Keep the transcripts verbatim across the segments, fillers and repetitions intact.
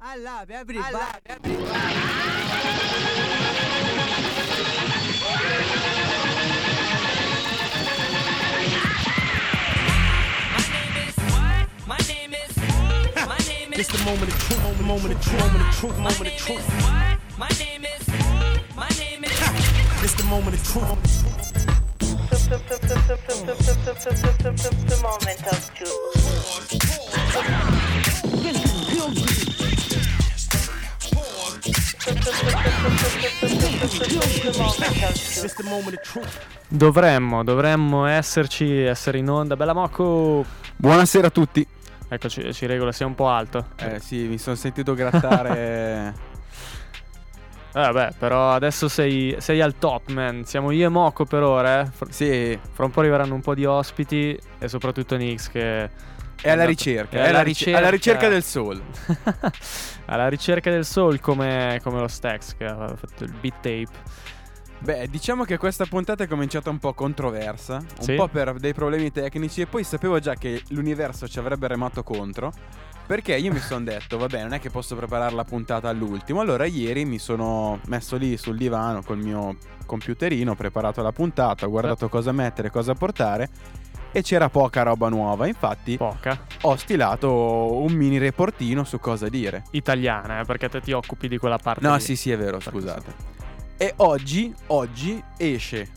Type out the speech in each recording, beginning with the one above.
Allah, Fabri, Allah, Fabri. My name is what? My name is. It's the moment of truth, moment, moment of truth, moment of truth, moment of truth. My name is what? My name is. It's the moment of truth. The moment of truth. This is guilty. Dovremmo, dovremmo esserci, essere in onda. Bella Mocco. Buonasera a tutti. Ecco, ci, ci regola, sei un po' alto. Eh sì, mi sono sentito grattare. Vabbè, però adesso sei, sei al top, man. Siamo io e Mocco per ora, eh. Fra, sì. Fra un po' arriveranno un po' di ospiti. E soprattutto Nix che... È alla ricerca, è alla ricerca, alla ricerca del soul. Alla ricerca del soul, come, come lo Stax che ha fatto il beat tape. Beh, diciamo che questa puntata è cominciata un po' controversa, un sì. po' per dei problemi tecnici, e poi sapevo già che l'universo ci avrebbe remato contro, perché io mi sono detto, vabbè, non è che posso preparare la puntata all'ultimo. Allora ieri mi sono messo lì sul divano col mio computerino, ho preparato la puntata, ho guardato sì. cosa mettere, cosa portare, e c'era poca roba nuova, infatti poca. Ho stilato un mini reportino su cosa dire. Italiana, eh, perché te ti occupi di quella parte. No, lì. Sì, sì, è vero, perché scusate. Sì. E oggi, oggi esce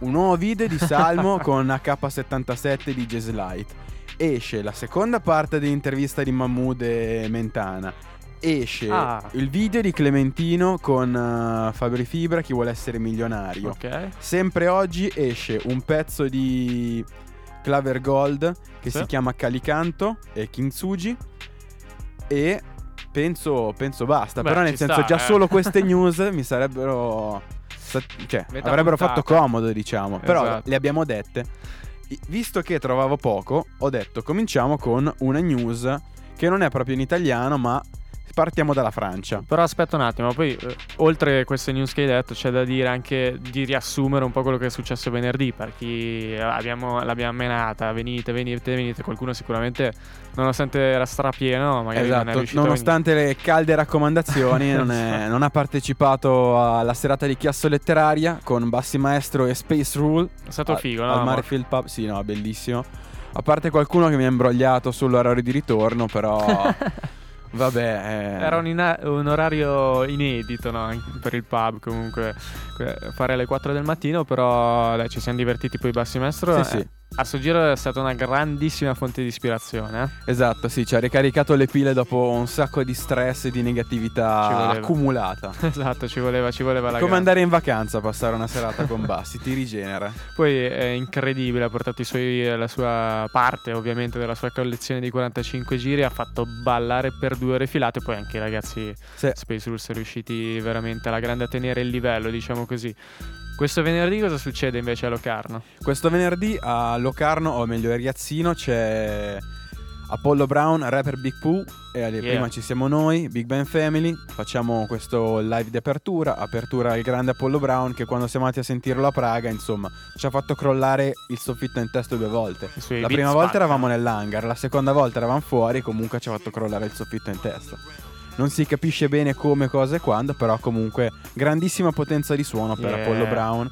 un nuovo video di Salmo con A K settantasette di Jazz Light. Esce la seconda parte dell'intervista di Mahmood e Mentana. Esce ah. il video di Clementino con uh, Fabri Fibra, Chi vuole essere milionario. Okay. Sempre oggi esce un pezzo di Claver Gold che sì. si chiama Calicanto e Kintsugi, e penso penso basta. Beh, però nel senso sta, già eh. solo queste news mi sarebbero sta, cioè Meta avrebbero puntata. Fatto comodo, diciamo. Esatto. Però le abbiamo dette. Visto che trovavo poco, ho detto cominciamo con una news che non è proprio in italiano, ma partiamo dalla Francia. Però aspetta un attimo, poi eh, oltre queste news che hai detto c'è da dire anche di riassumere un po' quello che è successo venerdì, per chi abbiamo, l'abbiamo menata, venite, venite, venite, qualcuno sicuramente nonostante era strapieno magari esatto, non è riuscito, nonostante le calde raccomandazioni non, è, non ha partecipato alla serata di chiasso letteraria con Bassi Maestro e Space Rule. È stato figo, al, no? Al Marfield Pub, sì, no, bellissimo, a parte qualcuno che mi ha imbrogliato sull'orario di ritorno, però... Vabbè, eh. Era un, ina- un orario inedito, no? Per il pub, comunque fare alle quattro del mattino. Però dai, ci siamo divertiti. Poi Bassi Maestro sì, eh, sì. a suo giro è stata una grandissima fonte di ispirazione, eh? Esatto, sì, ci ha ricaricato le pile dopo un sacco di stress e di negatività accumulata. Esatto, ci voleva, ci voleva la Come grande. Andare in vacanza a passare una serata con Bassi, ti rigenera. Poi è incredibile, ha portato i suoi, la sua parte ovviamente della sua collezione di quarantacinque giri, ha fatto ballare per due ore filate. Poi anche i ragazzi sì. Space Rules sono riusciti veramente alla grande a tenere il livello, diciamo così. Questo venerdì cosa succede invece a Locarno? Questo venerdì a Locarno, o meglio a Riazzino, c'è Apollo Brown, rapper Big Poo, e yeah. prima ci siamo noi, Big Bang Family. Facciamo questo live di apertura, apertura al grande Apollo Brown, che quando siamo andati a sentirlo a Praga, insomma, ci ha fatto crollare il soffitto in testa due volte. La prima volta eravamo nell'hangar, la seconda volta eravamo fuori, comunque ci ha fatto crollare il soffitto in testa. Non si capisce bene come, cosa e quando, però comunque grandissima potenza di suono per yeah. Apollo Brown.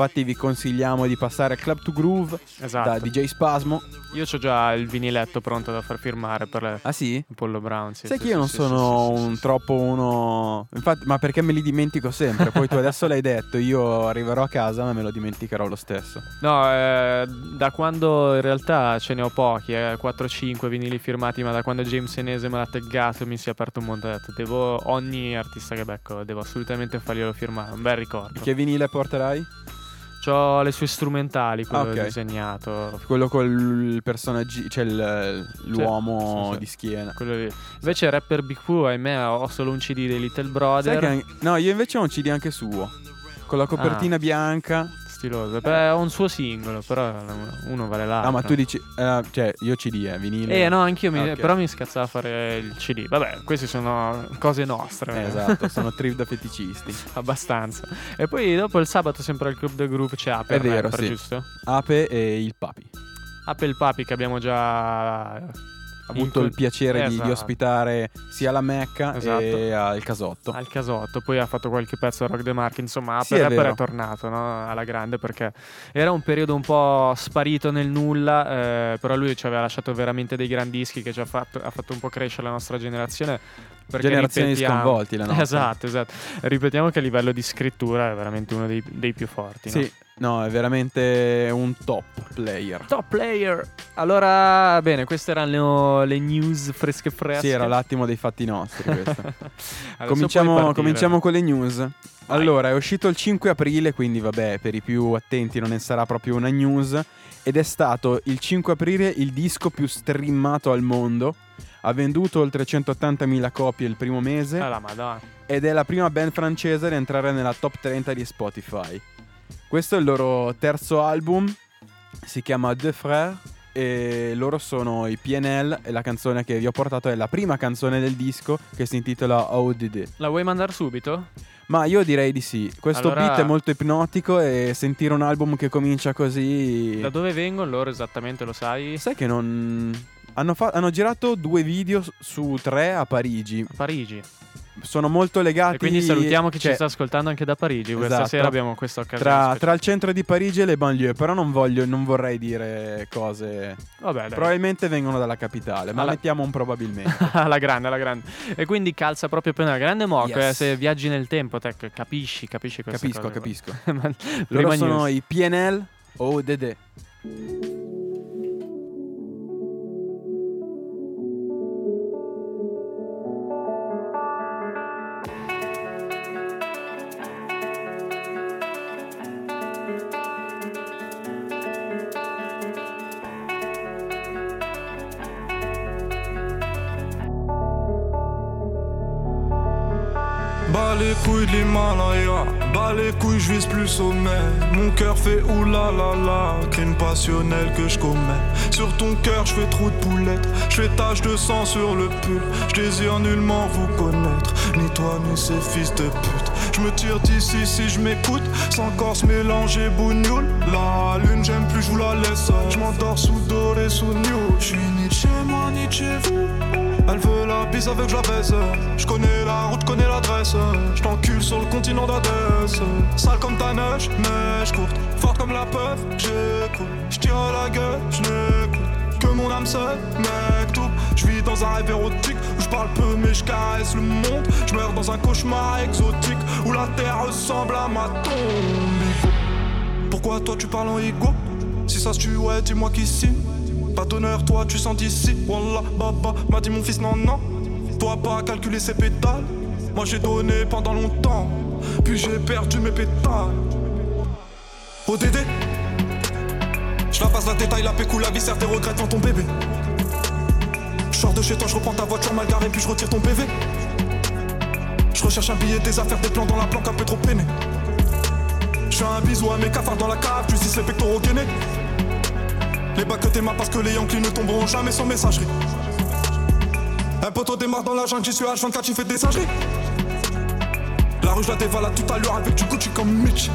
Infatti vi consigliamo di passare al Club du Groove esatto. da D J Spasmo. Io c'ho già il viniletto pronto da far firmare per ah, sì? Apollo Brown. Sì, Sai sì, che io sì, non sì, sono sì, sì, un sì, troppo uno... Infatti, ma perché me li dimentico sempre? Poi tu adesso l'hai detto, io arriverò a casa ma me lo dimenticherò lo stesso. No, eh, da quando in realtà ce ne ho pochi, eh, quattro cinque vinili firmati, ma da quando James Senese me l'ha taggato mi si è aperto un mondo. Ho detto, devo, ogni artista che becco devo assolutamente farglielo firmare, un bel ricordo. E che vinile porterai? C'ho le sue strumentali, quello okay. disegnato. Quello col personaggio, cioè il, l'uomo sì, sì, di schiena. Quello lì. Invece sì. Rapper Big Poo, ahimè, ho solo un C D dei Little Brother. Sai che anche... No, io invece ho un C D anche suo, con la copertina ah. bianca. Stiloso. Beh, ho un suo singolo, però uno vale l'altro. Ah, ma tu dici, eh, cioè io C D, eh, vinile. Eh no, anch'io, mi, okay. però mi scazzava fare il C D. Vabbè, queste sono cose nostre. Eh, esatto, sono trip da feticisti. Abbastanza. E poi dopo il sabato sempre al Club del Group c'è Ape. È vero, rapper, sì. giusto? Ape e il Papi. Ape e il Papi che abbiamo già... avuto in... il piacere esatto. di, di ospitare sia la Mecca esatto. e al Casotto. Al Casotto, poi ha fatto qualche pezzo a Rock the Market, insomma, sì, per, è, è tornato, no? Alla grande, perché era un periodo un po' sparito nel nulla, eh, però lui ci aveva lasciato veramente dei grandi dischi che ci ha fatto, ha fatto un po' crescere la nostra generazione. Generazioni sconvolti la nostra. Esatto, esatto. Ripetiamo che a livello di scrittura è veramente uno dei, dei più forti. Sì. No? No, è veramente un top player. Top player. Allora, bene, queste erano le news fresche fresche. Sì, era l'attimo dei fatti nostri questa. cominciamo, cominciamo con le news. Vai. Allora, è uscito il cinque aprile, quindi vabbè, per i più attenti non ne sarà proprio una news. Ed è stato il cinque aprile il disco più streamato al mondo. Ha venduto oltre centottantamila copie il primo mese. Ah, la Madonna. Ed è la prima band francese ad entrare nella top trenta di Spotify. Questo è il loro terzo album, si chiama Deux Frères e loro sono i P N L e la canzone che vi ho portato è la prima canzone del disco che si intitola O D D. La vuoi mandare subito? Ma io direi di sì, questo allora... beat è molto ipnotico e sentire un album che comincia così... Da dove vengono loro esattamente, lo sai? Sai che non... Hanno, fa... Hanno girato due video su tre a Parigi. A Parigi? Sono molto legati. E quindi salutiamo chi cioè, ci sta ascoltando anche da Parigi. Questa esatto. sera abbiamo questa occasione tra, tra il centro di Parigi e le banlieue. Però non voglio, non vorrei dire cose. Vabbè, dai. Probabilmente vengono dalla capitale. Ma alla... mettiamo un probabilmente. Alla grande, alla grande. E quindi calza proprio per una grande moca. Yes. eh, Se viaggi nel tempo te capisci, capisci questa capisco, cosa. Capisco, capisco. Loro sono news. I P N L O D D. Couilles de l'Himalaya, bas les couilles, je vise plus sommet. Mon cœur fait oulalala, crime passionnel que je commets. Sur ton cœur, je fais trop de poulettes, je fais tache de sang sur le pull. Je désire nullement vous connaître, ni toi ni ces fils de pute. Je me tire d'ici si je m'écoute, sans corse mélangé bougnoule. La lune, j'aime plus, je vous la laisse. Je m'endors sous doré, sous nul. Je suis ni chez moi, ni chez vous. Elle veut la bise avec la baisse. Je connais la route, connais l'adresse. Je t'encule sur le continent d'Adès. Sale comme ta neige, neige courte. Forte comme la peur, j'écoute. Je tire la gueule, je n'écoute que mon âme seule, mec tout. Je vis dans un rêve érotique où je parle peu mais je caresse le monde. Je meurs dans un cauchemar exotique où la terre ressemble à ma tombe. Pourquoi toi tu parles en ego? Si ça se tue, ouais dis-moi qui signe. Pas d'honneur, toi tu sens d'ici. Wallah, baba, m'a dit mon fils, non, non. Toi pas calculer ses pétales. Moi j'ai donné pendant longtemps, puis j'ai perdu mes pétales. O D D, je la passe, la détaille, la pécou, la viscère, tes regrets devant ton bébé. Je sors de chez toi, je reprends ta voiture mal garée, puis je retire ton P V. Je recherche un billet, des affaires, des plans dans la planque, un peu trop peiné. Je fais un bisou à mes cafards dans la cave, tu dis les pectoraux gainés. Les bacs que t'aimas parce que les Yankees ne tomberont jamais sans messagerie. Un poteau démarre dans la jungle, j'y suis H vingt-quatre, j'y fais des singeries. La rue je la dévale à toute allure avec du Gucci comme Mitch.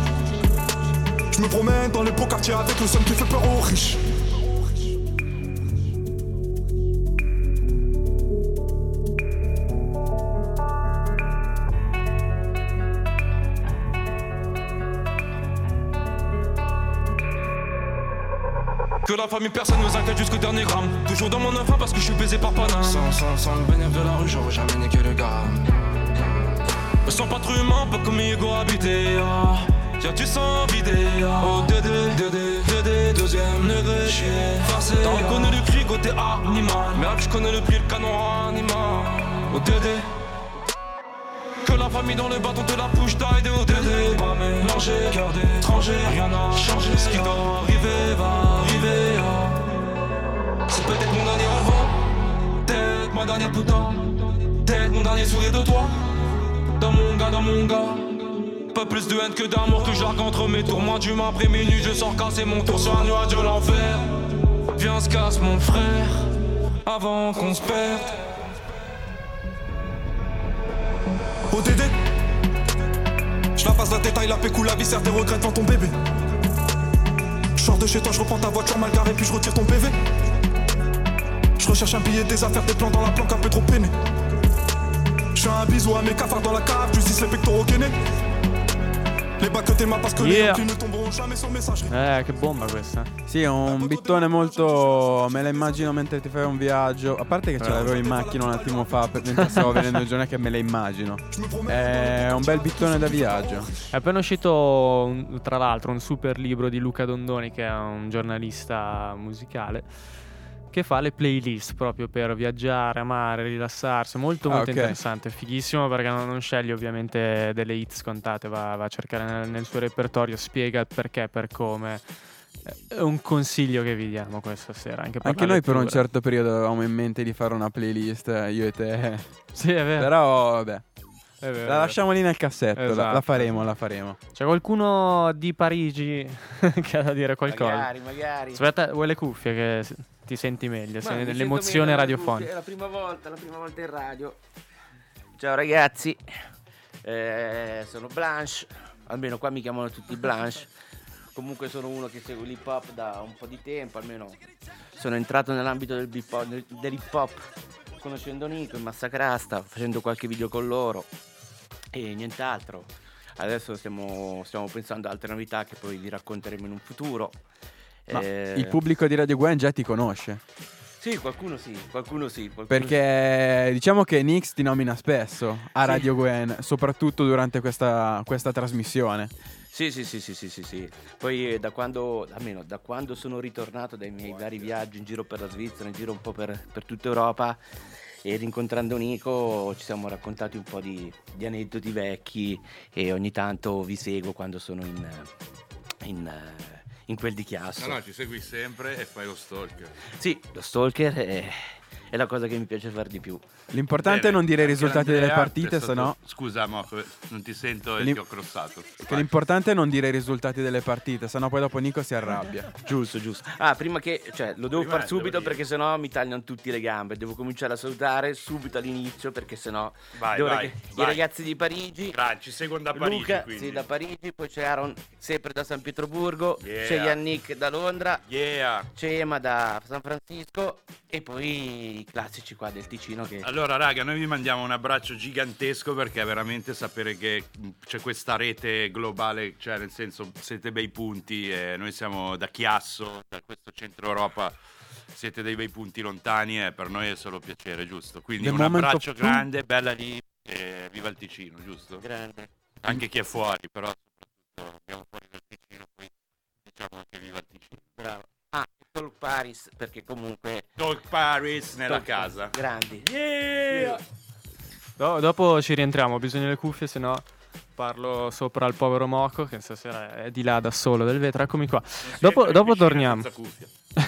Je me promène dans les beaux quartiers avec le seum qui fait peur aux riches. Que la famille personne ne nous inquiète jusqu'au dernier gramme. Toujours dans mon enfant parce que je suis baisé par Paname. Sans, sans, sans le bénéfice de la rue, j'aurais jamais niqué le gramme. Me sens pas trop humain, pas comme Hugo habité. Ah. Y'a du sang vidé. Ah. Oh Dédé, Dédé, Dédé, deuxième neveu, chier, farcé. T'en reconnais le cri côté animal. Merde, je connais le prix, le canon animal. Oh Dédé. Que la famille dans le bâton de la bouche d'ail de O D D. Pas mélangé, cœur d'étranger, rien n'a changé. Ce qui doit arriver va arriver. C'est peut-être mon dernier revoir, peut-être ma dernière putain, peut-être mon dernier sourire de toi. Dans mon gars, dans mon gars. Pas plus de haine que d'amour que j'argue entre mes tours. Moi du matin après minuit je sors casser mon tour sur un nuage de l'enfer. Viens se casse mon frère, avant qu'on se perde. O D D, je la passe, la détaille, la pécou, la viscère, tes regrets devant ton bébé. Je sors de chez toi, je reprends ta voiture mal garée, puis je retire ton P V. Je recherche un billet, des affaires, des plans dans la planque un peu trop peiné. Je fais un bisou à mes cafards dans la cave, je dis les pectoraux gainés. Le bacche tema parce que yeah. le non tomberont jamais sur messagerie. Eh, che bomba questa. Sì, è un bittone molto, me la immagino mentre ti fai un viaggio. A parte che ce l'avevo in macchina un attimo fa mentre stavo venendo il giorno, che me la immagino. È un bel bittone da viaggio. È appena uscito un, tra l'altro un super libro di Luca Dondoni, che è un giornalista musicale, che fa le playlist proprio per viaggiare, amare, rilassarsi. Molto molto ah, okay. interessante, fighissimo, perché non, non sceglie ovviamente delle hit scontate, va, va a cercare nel, nel suo repertorio, spiega il perché, per come. È un consiglio che vi diamo questa sera. Anche, per anche noi lettura. Per un certo periodo avevamo in mente di fare una playlist, io e te. Sì, è vero. Però vabbè, è vero, la lasciamo lì nel cassetto, esatto. la, la faremo, la faremo. C'è qualcuno di Parigi che ha da dire qualcosa? Magari, magari. Aspetta, vuoi le cuffie che... Ti senti meglio, se l'emozione meno, radiofonica. È la prima volta, la prima volta in radio. Ciao ragazzi, eh, sono Blanche, almeno qua mi chiamano tutti Blanche. Comunque sono uno che segue l'hip hop da un po' di tempo, almeno sono entrato nell'ambito del hip hop, dell'hip hop, conoscendo Nico, il Massacrasta, facendo qualche video con loro e nient'altro. Adesso stiamo, stiamo pensando a altre novità che poi vi racconteremo in un futuro. Ma eh... il pubblico di Radio Gwen già ti conosce? Sì, qualcuno sì, qualcuno sì. Qualcuno Perché sì. Diciamo che Nix ti nomina spesso a sì. Radio Gwen, soprattutto durante questa, questa trasmissione. Sì, sì, sì, sì, sì, sì, sì. Poi eh, da quando, almeno da quando sono ritornato dai miei vari viaggi in giro per la Svizzera, in giro un po' per, per tutta Europa, e rincontrando Nico ci siamo raccontati un po' di, di aneddoti vecchi, e ogni tanto vi seguo quando sono in... in in quel dichiasso. No no, ci segui sempre e fai lo stalker. Sì, lo stalker è, è la cosa che mi piace fare di più. L'importante Bene, è non dire i risultati delle partite, stato... sennò scusa ma non ti sento e L'im... ti ho crossato. Che l'importante è non dire i risultati delle partite, sennò poi dopo Nico si arrabbia. Giusto, giusto. Ah, prima che, cioè, lo devo fare subito perché sennò mi tagliano tutti le gambe. Devo cominciare a salutare subito all'inizio perché sennò vai, vai, vai. I ragazzi di Parigi. Dai, ci seguono da Parigi, Luca, quindi. Sì, da Parigi, poi c'è Aaron sempre da San Pietroburgo, yeah. C'è Yannick da Londra, yeah. C'è Emma da San Francisco e poi i classici qua del Ticino che... Allora raga, noi vi mandiamo un abbraccio gigantesco, perché veramente sapere che c'è questa rete globale, cioè nel senso siete bei punti, e noi siamo da Chiasso, da questo centro Europa, siete dei bei punti lontani e per noi è solo piacere, giusto? Quindi The un abbraccio of... grande, bella lì e viva il Ticino, giusto? Grande. Anche chi è fuori, però soprattutto andiamo fuori dal Ticino, poi diciamo che viva il Ticino. Bravo. Ah, Talk Paris, perché comunque Talk Paris nella Talk casa grandi, yeah! Yeah. Do- dopo ci rientriamo, ho bisogno delle cuffie, se no parlo sopra al povero Mocco che stasera è di là da solo del vetro. Eccomi qua, dopo, dopo torniamo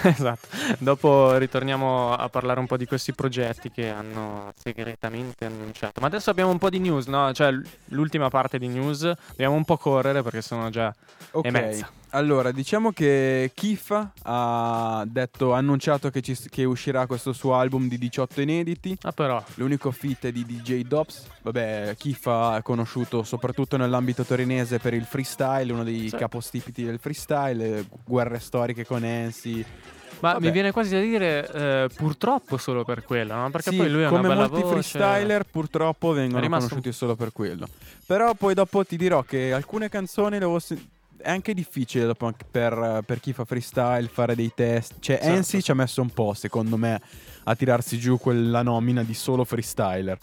esatto, dopo ritorniamo a parlare un po' di questi progetti che hanno segretamente annunciato. Ma adesso abbiamo un po' di news, no? Cioè l'ultima parte di news, dobbiamo un po' correre perché sono già okay. e mezza. Allora, diciamo che Kifa ha detto, annunciato che, ci, che uscirà questo suo album di diciotto inediti. Ah però. L'unico feat è di D J Dobbs. Vabbè, Kifa è conosciuto soprattutto nell'ambito torinese per il freestyle, uno dei sì. capostipiti del freestyle, guerre storiche con Ensi. Ma vabbè. Mi viene quasi da dire eh, purtroppo solo per quello, no? Perché sì, poi lui è una bella voce. Come molti freestyler purtroppo vengono rimasto... conosciuti solo per quello. Però poi dopo ti dirò che alcune canzoni le ho sentite. È anche difficile dopo anche per, per chi fa freestyle fare dei test. Cioè certo. Ensi ci ha messo un po', secondo me, a tirarsi giù quella nomina di solo freestyler.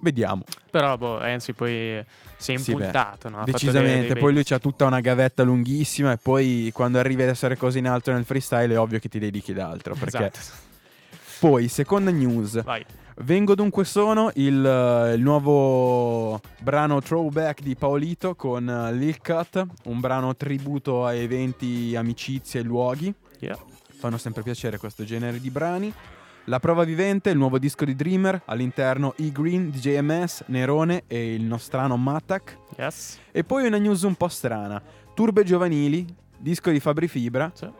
Vediamo. Però boh, Ensi poi si è impuntato, sì, no? Decisamente, dei, dei poi lui c'ha tutta una gavetta lunghissima. E poi quando arrivi ad essere così in alto nel freestyle è ovvio che ti dedichi ad altro, perché... Esatto. Poi, seconda news. Vai. Vengo dunque sono, il, il nuovo brano Throwback di Paolito con Lil Cut, un brano tributo a eventi, amicizie e luoghi. Yeah. Fanno sempre piacere questo genere di brani. La prova vivente, il nuovo disco di Dreamer, all'interno E Green, D J M S, Nerone e il nostrano Mattac. Yes. E poi una news un po' strana. Turbe Giovanili, disco di Fabri Fibra, sì.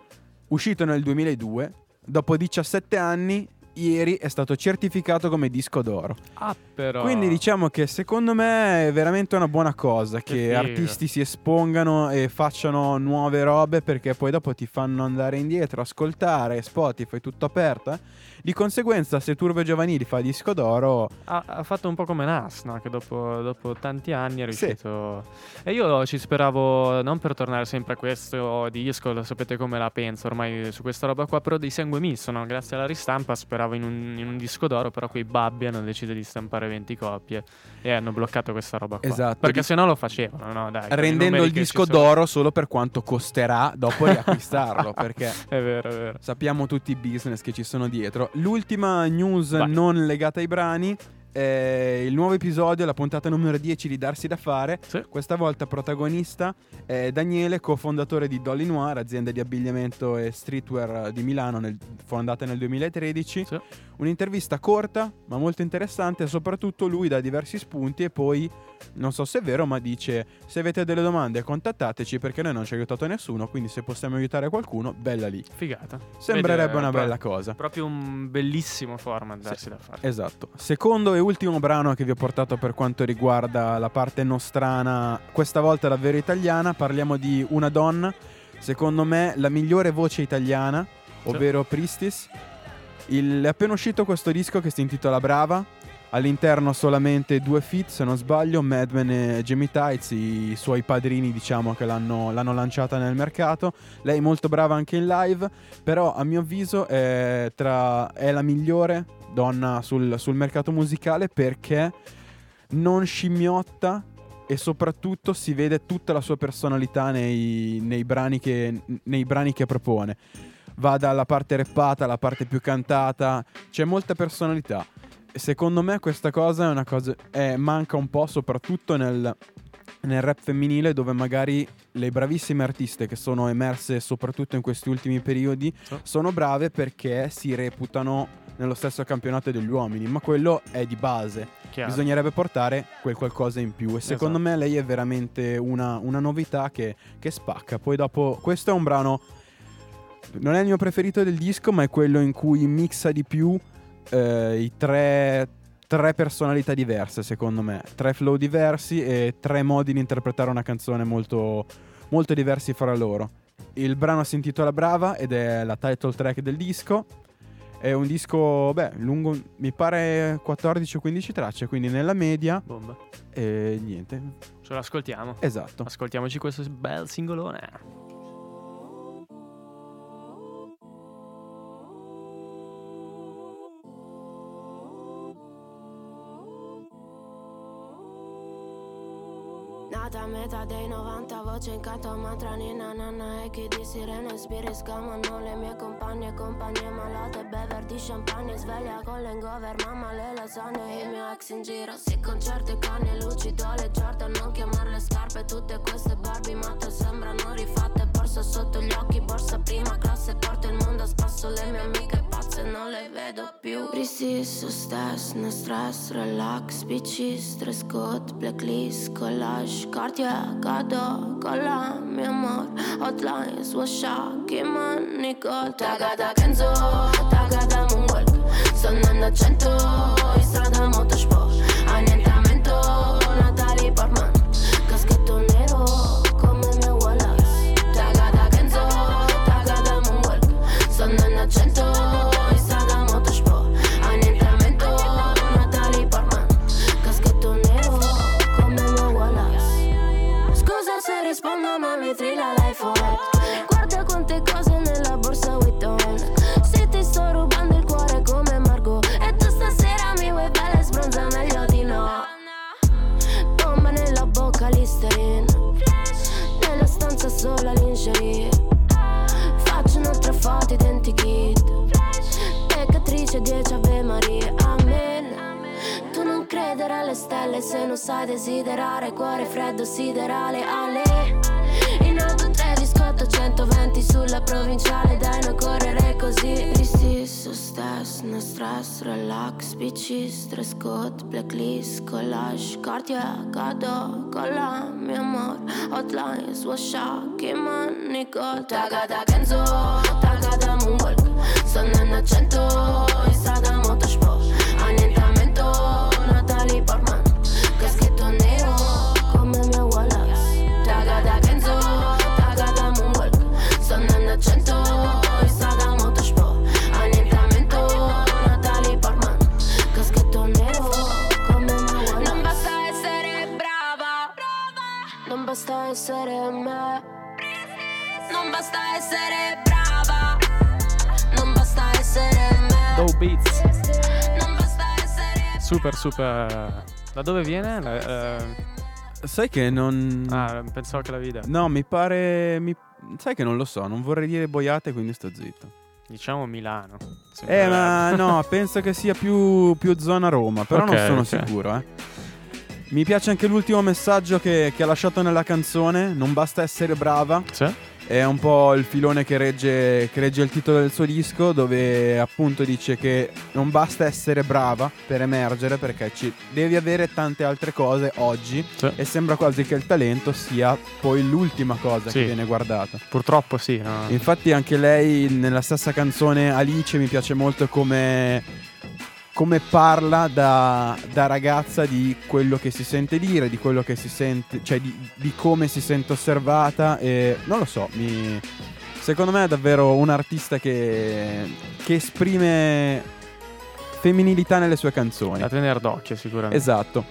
uscito nel duemiladue, dopo diciassette anni ieri è stato certificato come disco d'oro. Ah, però. Quindi diciamo che secondo me è veramente una buona cosa che, che artisti si espongano e facciano nuove robe, perché poi dopo ti fanno andare indietro, ascoltare Spotify tutto aperta. Di conseguenza se Turbe Giovanili fa disco d'oro ha, ha fatto un po' come Nasna, che dopo, dopo tanti anni è riuscito, sì. E io ci speravo, non per tornare sempre a questo disco, lo sapete come la penso ormai su questa roba qua, però dei Sangue Misto, no? Grazie alla ristampa speravo in un, in un disco d'oro, però quei babbi hanno deciso di stampare venti copie e hanno bloccato questa roba qua, esatto. Perché di... se no lo facevano, no? Dai, rendendo il disco d'oro solo per quanto costerà dopo riacquistarlo. Perché è vero, è vero. Sappiamo tutti i business che ci sono dietro. L'ultima news, vai, non legata ai brani. Eh, il nuovo episodio, la puntata numero dieci di Darsi da fare, sì. Questa volta protagonista è Daniele, cofondatore di Dolly Noir, azienda di abbigliamento e streetwear di Milano nel, fondata nel duemilatredici, sì. Un'intervista corta ma molto interessante, soprattutto lui dà diversi spunti e poi non so se è vero ma dice: se avete delle domande contattateci, perché noi non ci ha aiutato nessuno, quindi se possiamo aiutare qualcuno, bella lì. Figata. Sembrerebbe Vede, una pro- bella cosa. Proprio un bellissimo format, Darsi sì, da fare. Esatto. Secondo e ultimo brano che vi ho portato per quanto riguarda la parte nostrana, questa volta davvero italiana, parliamo di una donna, secondo me la migliore voce italiana, ovvero sì. Pristis. Il, è appena uscito questo disco che si intitola Brava. All'interno solamente due feat, se non sbaglio, Madman e Jamie Tights, i suoi padrini diciamo che l'hanno, l'hanno lanciata nel mercato. Lei è molto brava anche in live, però a mio avviso è, tra, è la migliore donna sul, sul mercato musicale, perché non scimmiotta e soprattutto si vede tutta la sua personalità nei, nei, brani, che, nei brani che propone. Va dalla parte rappata alla parte più cantata, c'è molta personalità. Secondo me questa cosa è una cosa eh, manca un po' soprattutto nel, nel rap femminile, dove magari le bravissime artiste che sono emerse soprattutto in questi ultimi periodi sì. sono brave perché si reputano nello stesso campionato degli uomini, ma quello è di base. Chiaro. Bisognerebbe portare quel qualcosa in più e secondo esatto. me lei è veramente una, una novità che, che spacca. Poi dopo, questo è un brano, non è il mio preferito del disco, ma è quello in cui mixa di più Uh, i tre, tre personalità diverse, secondo me, tre flow diversi e tre modi di interpretare una canzone molto, molto diversi fra loro. Il brano si intitola Brava ed è la title track del disco. È un disco, beh, lungo, mi pare quattordici o quindici tracce, quindi nella media. Bomba. E niente, ce l'ascoltiamo. Esatto. Ascoltiamoci questo bel singolone. A metà dei novanta, voce in canto a mantra, nina nanna, echi di sirene, sbirri scamano le mie compagne, compagne malate, bever di champagne, sveglia con l'hangover, mamma le lasagne, il mio ex in giro, sì concerto e canne, lucido alle Jordan, non chiamarle scarpe, tutte queste Barbie matte sembrano rifatte, borsa sotto gli occhi, borsa prima classe, porto il mondo a spasso, le mie amiche pazze non le vedo più. Risisso stress, no stress, relax, bici, stress code, blacklist, collage, Cartier, cado con la mia amor, hotline, swasha, Kiman, Nico, tagada Kenzo, tagada Mongol, sonando a cento, in strada motorsport, annientamento, Natali Portman, caschetto nero come il mio Wallace, tagada Kenzo, tagada Mongol, sonando a cento. Rispondo ma mi trilla l'iPhone, guarda quante cose nella borsa Vuitton, se ti sto rubando il cuore come Margot, e tu stasera mi vuoi bella e sbronza meglio di no. Bomba nella bocca l'Listerine, nella stanza sola lingerie, faccio un'altra foto identikit, peccatrice dieci Ave Maria, amen. Tu non credere alle stelle se non sai desiderare, cuore freddo siderale, ale. In auto tre biscotto centoventi sulla provinciale, dai non correre così. Risisso stress, no stress, relax, bici, stress code, blacklist, collage, Cartier, cado con la mia amor, hotline, swasha, Kiman, Nicole, tagada Kenzo, tagada Mongol. sono innocento, in strada motosport, annientamento, Natalie Portman, caschetto nero, come il mio Wallace, taga da Kenzo, taga da Moonwalk, sono innocento, in strada motosport, annientamento, Natalie Portman, caschetto nero, come il mio Wallace. Non basta essere brava, brava, non basta essere me, non basta essere brava, non basta essere me. Dope Beats. Non basta essere super super. Da dove viene? La, uh... Sai che non. Ah, pensavo che la vida. No, mi pare. Mi... Sai che non lo so, non vorrei dire boiate, quindi sto zitto. Diciamo Milano. Eh, ma no, penso che sia più, più zona Roma, però okay, non sono okay. sicuro, eh. Mi piace anche l'ultimo messaggio che, che ha lasciato nella canzone, non basta essere brava. Sì. È un po' il filone che regge, che regge il titolo del suo disco, dove appunto dice che non basta essere brava per emergere, perché ci devi avere tante altre cose oggi. Sì. E sembra quasi che il talento sia poi l'ultima cosa sì. che viene guardata. Purtroppo sì. No. Infatti anche lei nella stessa canzone Alice mi piace molto come... come parla da, da ragazza di quello che si sente dire, di quello che si sente, cioè di, di come si sente osservata. E non lo so, mi, secondo me è davvero un artista che, che esprime femminilità nelle sue canzoni. Da tenere d'occhio sicuramente. Esatto.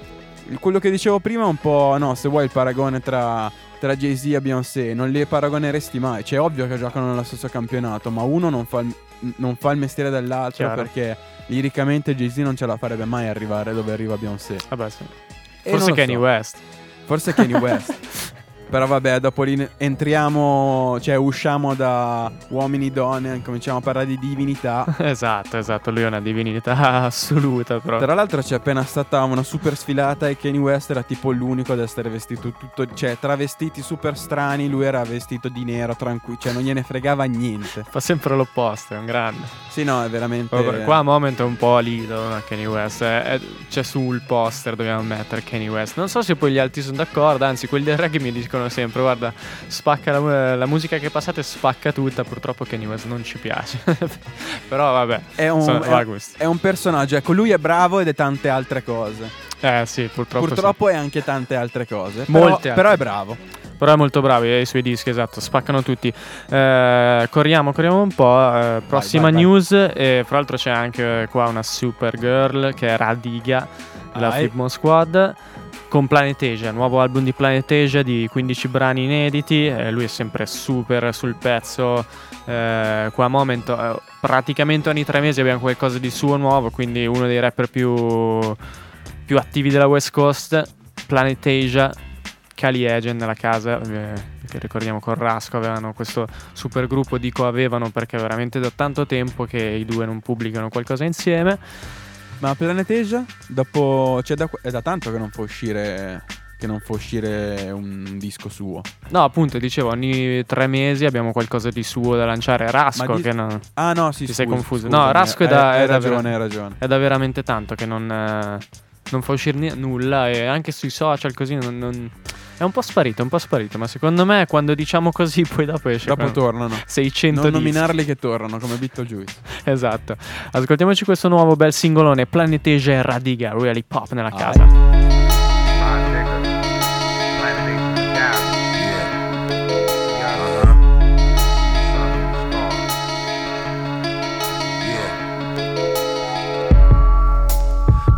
Quello che dicevo prima è un po', no, se vuoi il paragone tra, tra Jay-Z e Beyoncé, non le paragoneresti mai. Cioè è ovvio che giocano nello stesso campionato, ma uno non fa il, non fa il mestiere dell'altro. Chiaro. Perché... liricamente Jay-Z non ce la farebbe mai arrivare dove arriva Beyoncé. Vabbè, sì. Forse Kanye so. West. Forse Kanye West. Però vabbè, dopo lì entriamo, cioè usciamo da uomini e donne, cominciamo a parlare di divinità. Esatto, esatto, lui è una divinità assoluta però. Tra l'altro c'è appena stata una super sfilata e Kanye West era tipo l'unico ad essere vestito tutto, cioè travestiti super strani, lui era vestito di nero, tranquillo, cioè non gliene fregava niente. Fa sempre l'opposto, è un grande. Sì, no, è veramente... Oh, qua a momento è un po' lido Kanye West, è, è, c'è sul poster dobbiamo mettere Kanye West. Non so se poi gli altri sono d'accordo, anzi quelli del reggae mi dicono sempre guarda, spacca la, la musica che passate spacca tutta, purtroppo Kanye West non ci piace. Però vabbè, è un, sono, è, è un personaggio, ecco, lui è bravo ed è tante altre cose. Eh sì, purtroppo Purtroppo sì. è anche tante altre cose. Molte. Però, però è bravo. Però è molto bravo, i suoi dischi, esatto, spaccano tutti. Eh, corriamo, corriamo un po'. Eh, prossima vai, vai, news, vai. E fra l'altro c'è anche qua una super girl che è Radiga, vai. La Flipmon Squad. Con Planet Asia, nuovo album di Planet Asia di quindici brani inediti, eh, lui è sempre super sul pezzo, eh, qua a momento eh, praticamente ogni tre mesi abbiamo qualcosa di suo nuovo, quindi uno dei rapper più, più attivi della West Coast. Planet Asia, Cali Agent nella casa, eh, che ricordiamo con Rasco avevano questo super gruppo, dico avevano perché veramente da tanto tempo che i due non pubblicano qualcosa insieme. Ma Planet Asia, dopo, cioè da, è da tanto che non può uscire che non può uscire un disco suo. No, appunto, dicevo, ogni tre mesi abbiamo qualcosa di suo da lanciare. Rasco di... che no, ah no, sì, ti scusa, sei confuso. Scusa, no, Rasco è da, è, è, da ragione, ver- hai ragione. È da veramente tanto che non, eh, non fa uscire n- nulla e anche sui social così non, non... è un po' sparito, è un po' sparito, ma secondo me quando diciamo così poi dopo esce. Dopo tornano. seicento non nominarli dischi. Che tornano, come Beetlejuice. Esatto. Ascoltiamoci questo nuovo bel singolone, Planet Asia e Radiga, Really Pop nella ah. casa.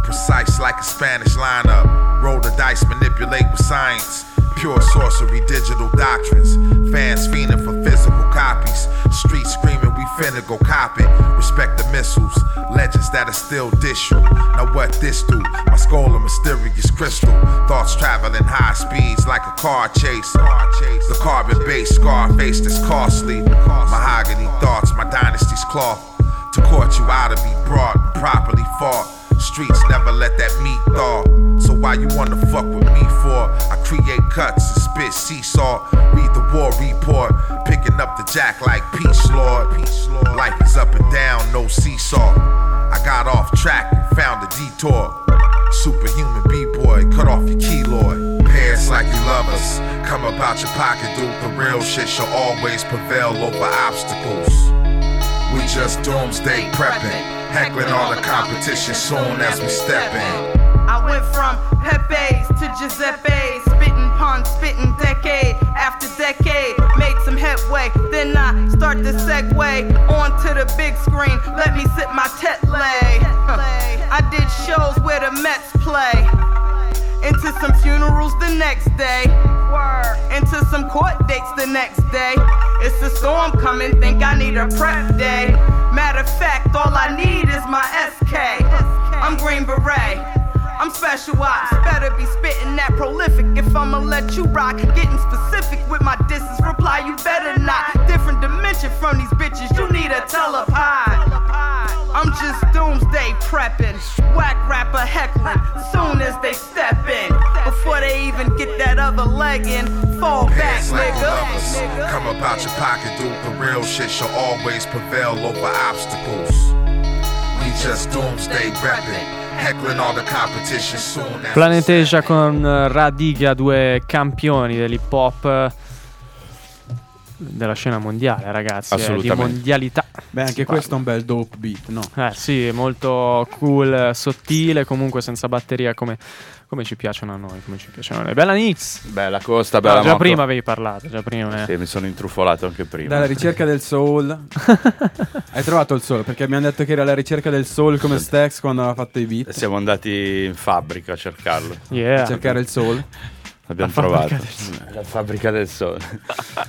Precise like a Spanish lineup, roll the dice, manipulate with science. Pure sorcery, digital doctrines. Fans fiending for physical copies. Street screaming, we finna go cop it. Respect the missiles, legends that'll still dish you. Now what this do? My skull a mysterious crystal. Thoughts traveling high speeds like a car chase. The carbon base, scar face that's costly. Mahogany thoughts, my dynasty's cloth. To court you oughta be brought and properly fought. Streets never let that meat thaw. So why you wanna fuck with me for? I create cuts and spit seesaw. Read the war report, picking up the jack like Peace Lord. Life is up and down, no seesaw. I got off track and found a detour. Superhuman b-boy, cut off your keloid. Pants like you love us, come up out your pocket, dude. The real shit shall always prevail over obstacles. we just doomsday prepping, heckling all the competition soon as we step in. I went from Pepe's to Giuseppe's, spitting puns, spitting decade after decade. Made some headway, then I start to segue onto the big screen. Let me sit my tetlay. I did shows where the Mets play, into some funerals the next day, into some court dates the next day. It's a storm coming, think I need a prep day. Matter of fact, all I need is my S K. I'm Green Beret, I'm special ops, better be spittin' that prolific if I'ma let you rock. Getting specific with my distance, reply you better not. Different dimension from these bitches, you need a telepod. I'm just doomsday preppin', whack rapper hecklin', soon as they step in. Before they even get that other leg in, fall back, nigga. Come up out your pocket, dude, the real shit shall always prevail over obstacles. We just doomsday preppin'. Planet Asia con Radiga, due campioni dell'hip hop della scena mondiale, ragazzi. Assolutamente. Eh, di mondialità. Beh, anche questo è un bel dope beat, no? Eh sì, molto cool, sottile, comunque senza batteria, come, come ci piacciono a noi, come ci piacciono a noi. Bella Nix, bella Costa, bella. No, già Mocco. Prima avevi parlato, già prima. Eh. Sì, mi sono intrufolato anche prima. Dalla ricerca del soul. Hai trovato il soul? Perché mi hanno detto che era alla ricerca del soul come Stax quando aveva fatto i beat. Siamo andati in fabbrica a cercarlo. Yeah. A cercare il soul. L'abbiamo la trovato, la fabbrica del sole.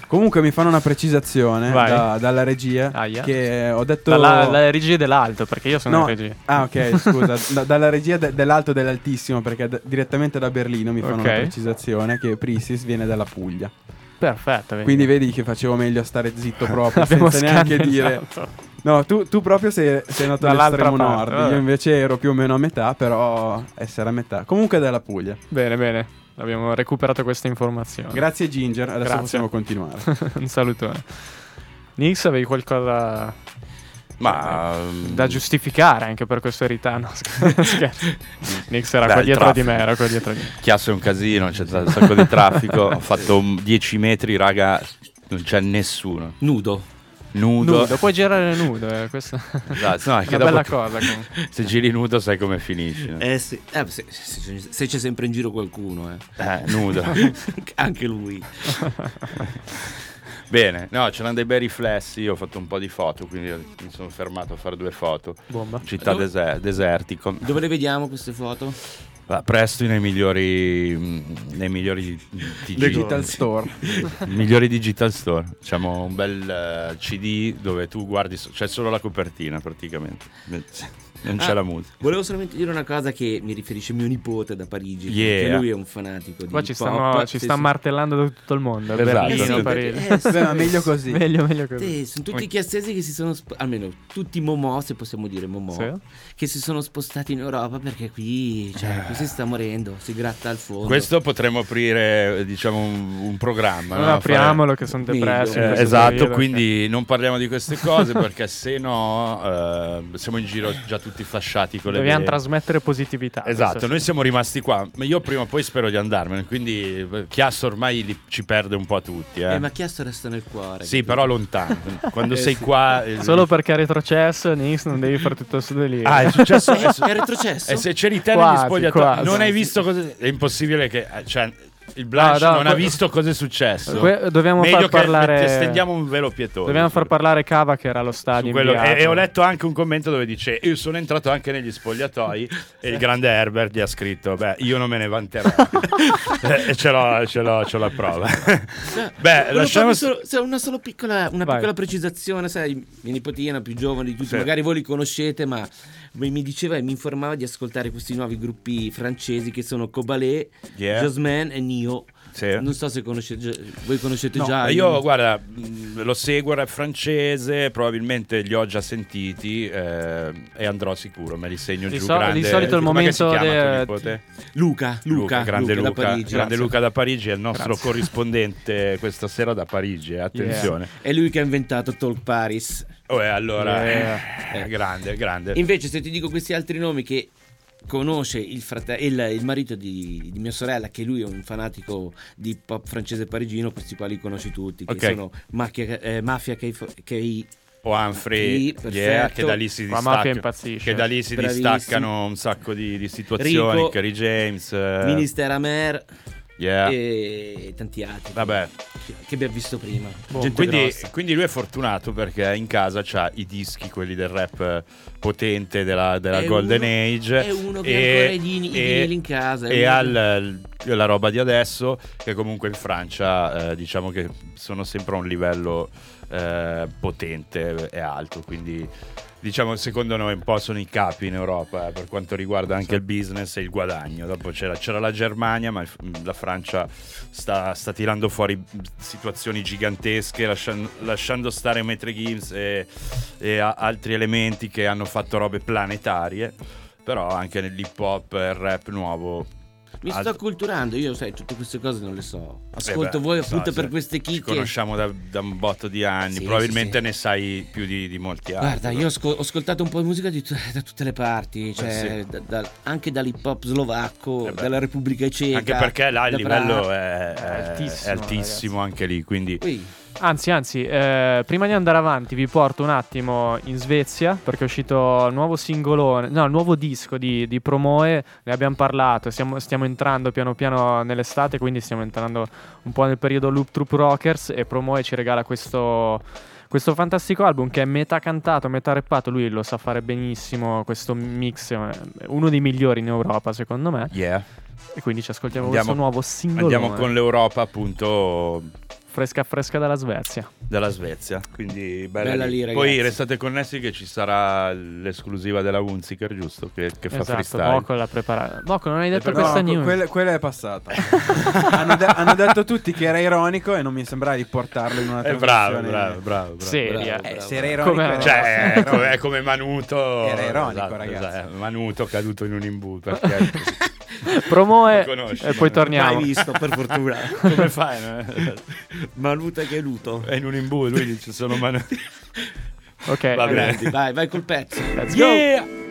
Comunque mi fanno una precisazione da, dalla regia. Ah, yeah. Che ho detto dalla, la regia dell'alto, perché io sono no. in regia. Ah, ok, scusa. da, dalla regia de, dell'alto e dell'altissimo, perché d- direttamente da Berlino mi fanno okay. una precisazione che Prisis viene dalla Puglia. Perfetto. Vedi. Quindi vedi che facevo meglio a stare zitto proprio senza neanche dire. No, tu, tu proprio sei, sei nato all'estremo nord. Vabbè. Io invece ero più o meno a metà, però essere a metà. Comunque dalla Puglia. Bene, bene. Abbiamo recuperato questa informazione. Grazie Ginger, adesso Grazie. possiamo continuare. Un salutone. Nix, avevi qualcosa Ma, um... da giustificare anche per questo erità? No, scherzo. Nix era Beh, qua dietro di me, era qua dietro di me. Chiasso è un casino, c'è stato un sacco di traffico. Ho fatto dieci metri, raga, non c'è nessuno. Nudo. Nudo. nudo Puoi girare nudo, eh. Questa esatto. no, è una bella cosa tu... Se giri nudo sai come finisci, no? eh, sì. eh, se, se, se c'è sempre in giro qualcuno eh, eh nudo anche lui. Bene, no, c'erano dei bei riflessi. Io ho fatto un po' di foto, quindi mi sono fermato a fare due foto. Bomba. Città dove... deser- desertico. Dove le vediamo queste foto? Ah, presto nei migliori nei migliori digi- digital store. Migliori digital store. Diciamo un bel uh, C D dove tu guardi, so- c'è solo la copertina praticamente. Non c'è ah, la musica. Volevo solamente dire una cosa che mi riferisce mio nipote da Parigi, yeah. Perché lui è un fanatico di qua ci stanno, ci sta martellando da tutto il mondo. Esatto. Berlino, sì, Parigi. Eh, sì, meglio così. Meglio, meglio così. Sì, sono tutti i chiassesi che si sono sp- almeno tutti momò, se possiamo dire momò, sì. Che si sono spostati in Europa perché qui, cioè, qui si sta morendo, si gratta al fondo. Questo potremmo aprire, diciamo, un, un programma. Non no? apriamolo fare... che sono depressi. Eh, esatto, periodo, quindi eh. non parliamo di queste cose perché se no eh, siamo in giro già tutti fasciati con le dobbiamo idee. Trasmettere positività. Esatto, noi siamo rimasти qua. Ma io prima o poi spero di andarmene. Quindi Chiasso ormai li, ci perde un po' a tutti. Eh. Eh, ma Chiasso resta nel cuore. Sì, però lontano. Quando eh, sei sì. qua. Eh, Solo perché è retrocesso, Nix, non devi fare tutto questo delirio. Ah, è successo. è, su- è retrocesso. E se c'eri te negli spogliatoi. Non hai visto cosa. È impossibile che. Cioè, il Blanche ah, no, non que- ha visto cosa è successo. Que- dobbiamo Meglio far parlare. Che stendiamo un velo pietoso. Dobbiamo far parlare Cava che era allo stadio. E-, e ho letto anche un commento dove dice: io sono entrato anche negli spogliatoi. E il grande Herbert gli ha scritto: beh, io non me ne vanterò. E ce l'ho, ce l'ho, ce l'ho la prova. Beh, lasciamo solo, una solo piccola, una piccola precisazione. Sai, mia nipotina più giovane di tutti, sì. Magari voi li conoscete, ma mi diceva e mi informava di ascoltare questi nuovi gruppi francesi che sono Cobalet, yeah. Josman e Nio. Sì. Non so se conoscete, voi conoscete no, già. Io, io guarda, lo seguo, è francese, probabilmente li ho già sentiti eh, e andrò sicuro, me li segno di giù so, grande. Di solito il momento di de... Luca, Luca, Luca, grande Luca, Luca da Parigi, grande Luca da Parigi è il nostro grazie. corrispondente questa sera da Parigi, attenzione. Yeah. È lui che ha inventato Talk Paris. Oh, eh, allora yeah. eh, eh. grande, grande. Invece se ti dico questi altri nomi che conosce il, frate- il, il marito di, di mia sorella, che lui è un fanatico di pop francese parigino, questi qua li conosci tutti, che okay. sono Mafia, eh, mafia K- K- o Humphrey, sì, yeah, che da lì si distacca, che da lì si Bravissimo. distaccano un sacco di, di situazioni. Rico, Kerry James, eh. Minister Amer, yeah, e tanti altri, vabbè, che abbiamo visto prima. Boh, quindi, quindi lui è fortunato perché in casa c'ha i dischi, quelli del rap potente della, della Golden uno, Age, è uno che ancora i vinili in casa, e ha la roba di adesso, che comunque in Francia eh, diciamo che sono sempre a un livello eh, potente e alto, quindi diciamo secondo noi un po' sono i capi in Europa eh, per quanto riguarda anche il business e il guadagno. Dopo c'era, c'era la Germania, ma la Francia sta, sta tirando fuori situazioni gigantesche, lasciando, lasciando stare Maître Gims e, e altri elementi che hanno fatto robe planetarie. Però anche nell'hip hop e il rap nuovo mi sto acculturando, io sai, tutte queste cose non le so. Ascolto eh beh, voi appunto so, per queste chicche. Ci conosciamo da, da un botto di anni, sì, probabilmente sì, ne sai più di, di molti altri. Guarda, io ascol- ho ascoltato un po' di musica di t- da tutte le parti, cioè, sì, da, da, anche dall'hip hop slovacco, eh dalla Repubblica Ceca. Anche perché là il livello pra... è, è altissimo, è altissimo anche lì, quindi... Ui. Anzi, anzi, eh, prima di andare avanti vi porto un attimo in Svezia, perché è uscito il nuovo singolone, no, il nuovo disco di, di Promoe, ne abbiamo parlato, stiamo, stiamo entrando piano piano nell'estate, quindi stiamo entrando un po' nel periodo Loop Troop Rockers, e Promoe ci regala questo, questo fantastico album che è metà cantato, metà rappato, lui lo sa fare benissimo, questo mix, uno dei migliori in Europa secondo me. Yeah. E quindi ci ascoltiamo andiamo, questo nuovo singolone. Andiamo con l'Europa appunto... fresca fresca dalla Svezia. Dalla Svezia, quindi bella, bella lì. lì Poi restate connessi che ci sarà l'esclusiva della Hunziker, giusto? Che, che esatto, fa freestyle. Bocco l'ha preparata. Bocco, non hai detto però, questa no, news. Quella, quella è passata. hanno, de- hanno detto tutti che era ironico e non mi sembrava di portarlo in una trasmissione. Bravo, bravo, bravo. bravo Seria. Eh, se era ironico. Come, era cioè, è come, è come Manuto. Era ironico, esatto, ragazzi. Esatto. Manuto caduto in un imbu. Perché... Promoe conosci, e poi torniamo. Hai visto, per fortuna. Come fai? No? Manuta che è luto. È in un imbu, lui dice sono Manuta. Ok, va bene. Vai, vai col pezzo. Let's yeah! go.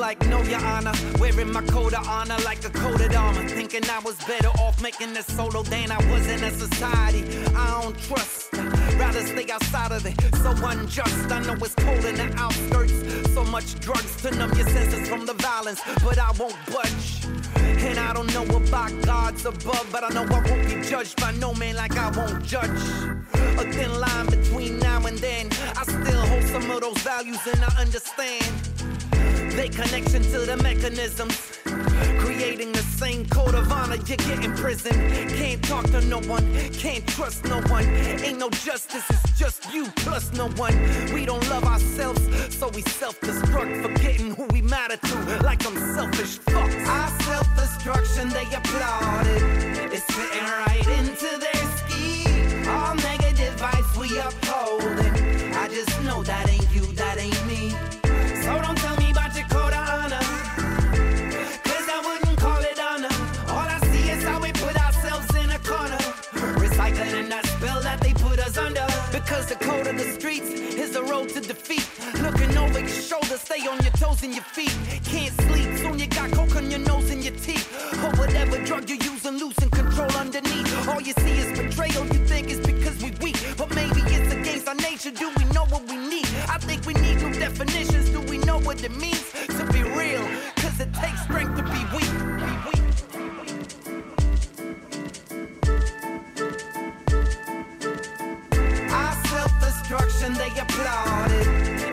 Like, no, your honor, wearing my coat of honor like a coated armor, thinking I was better off making this solo than I was in a society I don't trust, rather stay outside of it, so unjust, I know it's cold in the outskirts, so much drugs to numb your senses from the violence, but I won't budge, and I don't know about God's above, but I know I won't be judged by no man like I won't judge, a thin line between now and then, I still hold some of those values and I understand. They connection to the mechanisms, creating the same code of honor you get in prison. Can't talk to no one, can't trust no one. Ain't no justice, it's just you plus no one. We don't love ourselves, so we self-destruct, forgetting who we matter to, like I'm selfish fucks. Our self-destruction, they applauded. It's fitting right into their scheme. All negative vibes we upholding. I just know that ain't you, that ain't me. So don't tell me. Cause the code of the streets is the road to defeat. Looking over your shoulder, stay on your toes and your feet. Can't sleep, soon you got coke on your nose and your teeth. Or whatever drug you're using, losing control underneath. All you see is betrayal, you think it's because we weak. But maybe it's against our nature, do we know what we need? I think we need new definitions, do we know what it means? To be real, cause it takes strength to be weak. Be weak. They applauded.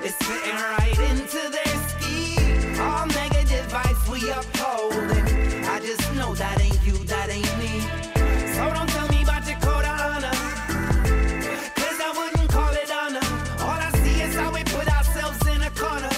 It's fitting right into their scheme. All negative vibes we upholding. I just know that ain't you, that ain't me. So don't tell me about your code of honor, cause I wouldn't call it honor. All I see is how we put ourselves in a corner,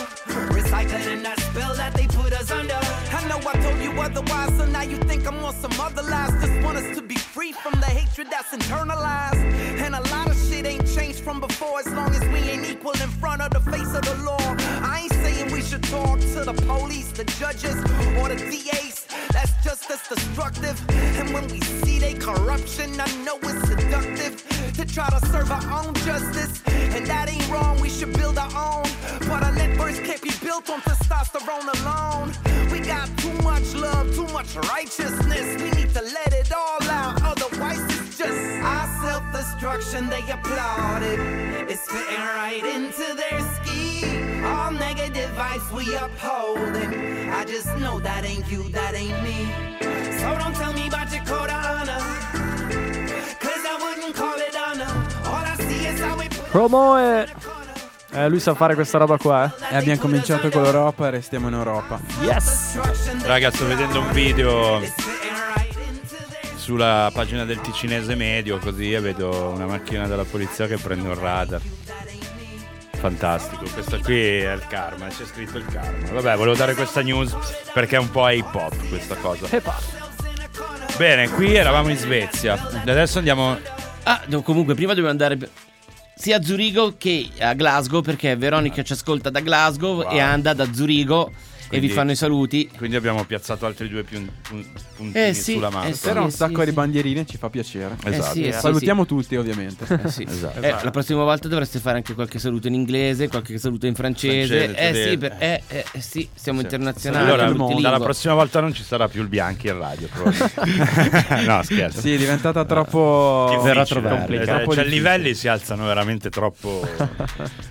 recycling that spell that they put us under. I know I told you otherwise, so now you think I'm on some other lies. Just want us to be free from the hatred that's internalized. And a lot of shit ain't changed from before, as long as we ain't equal in front of the face of the law. I ain't saying we should talk to the police, the judges, or the D As. That's just as destructive. And when we see they corruption, I know it's seductive to try to serve our own justice. And that ain't wrong, we should build our own. But our networks can't be built on testosterone alone. We got got too much love, too much righteousness. We need to let it all out, otherwise it's just our self-destruction. They applaud it. It's fitting right into their scheme. All negative vibes we upholding. I just know that ain't you, that ain't me. So don't tell me about your code of honor, 'cause I wouldn't call it honor. All I see is how we put Promoe. Eh, lui sa fare questa roba qua, eh? E abbiamo cominciato con l'Europa e restiamo in Europa. Yes! Raga, sto vedendo un video sulla pagina del Ticinese Medio, così, e vedo una macchina della polizia che prende un radar. Fantastico, questo qui è il karma, c'è scritto il karma. Vabbè, volevo dare questa news perché è un po' hip hop questa cosa. Hip hop. Bene, qui eravamo in Svezia. Adesso andiamo... Ah, no, comunque prima dobbiamo andare... sia a Zurigo che a Glasgow, perché Veronica ah. ci ascolta da Glasgow, wow. e Anda da Zurigo, quindi, e vi fanno i saluti. Quindi abbiamo piazzato altri due pun- pun- puntini eh sì, sulla mappa. Eh sì, C'era un eh sacco sì, di bandierine, sì. Ci fa piacere. Esatto. Eh sì, eh. Salutiamo sì. tutti ovviamente. Eh sì. Esatto. Eh, la prossima volta dovreste fare anche qualche saluto in inglese, qualche saluto in francese. francese eh sì, per, eh, eh, sì, siamo sì. internazionali. Allora, dalla prossima volta non ci sarà più il Bianchi in radio. No, scherzo. Sì, è diventata troppo no. verrà a trovare. Eh, troppo cioè, i livelli si alzano veramente troppo.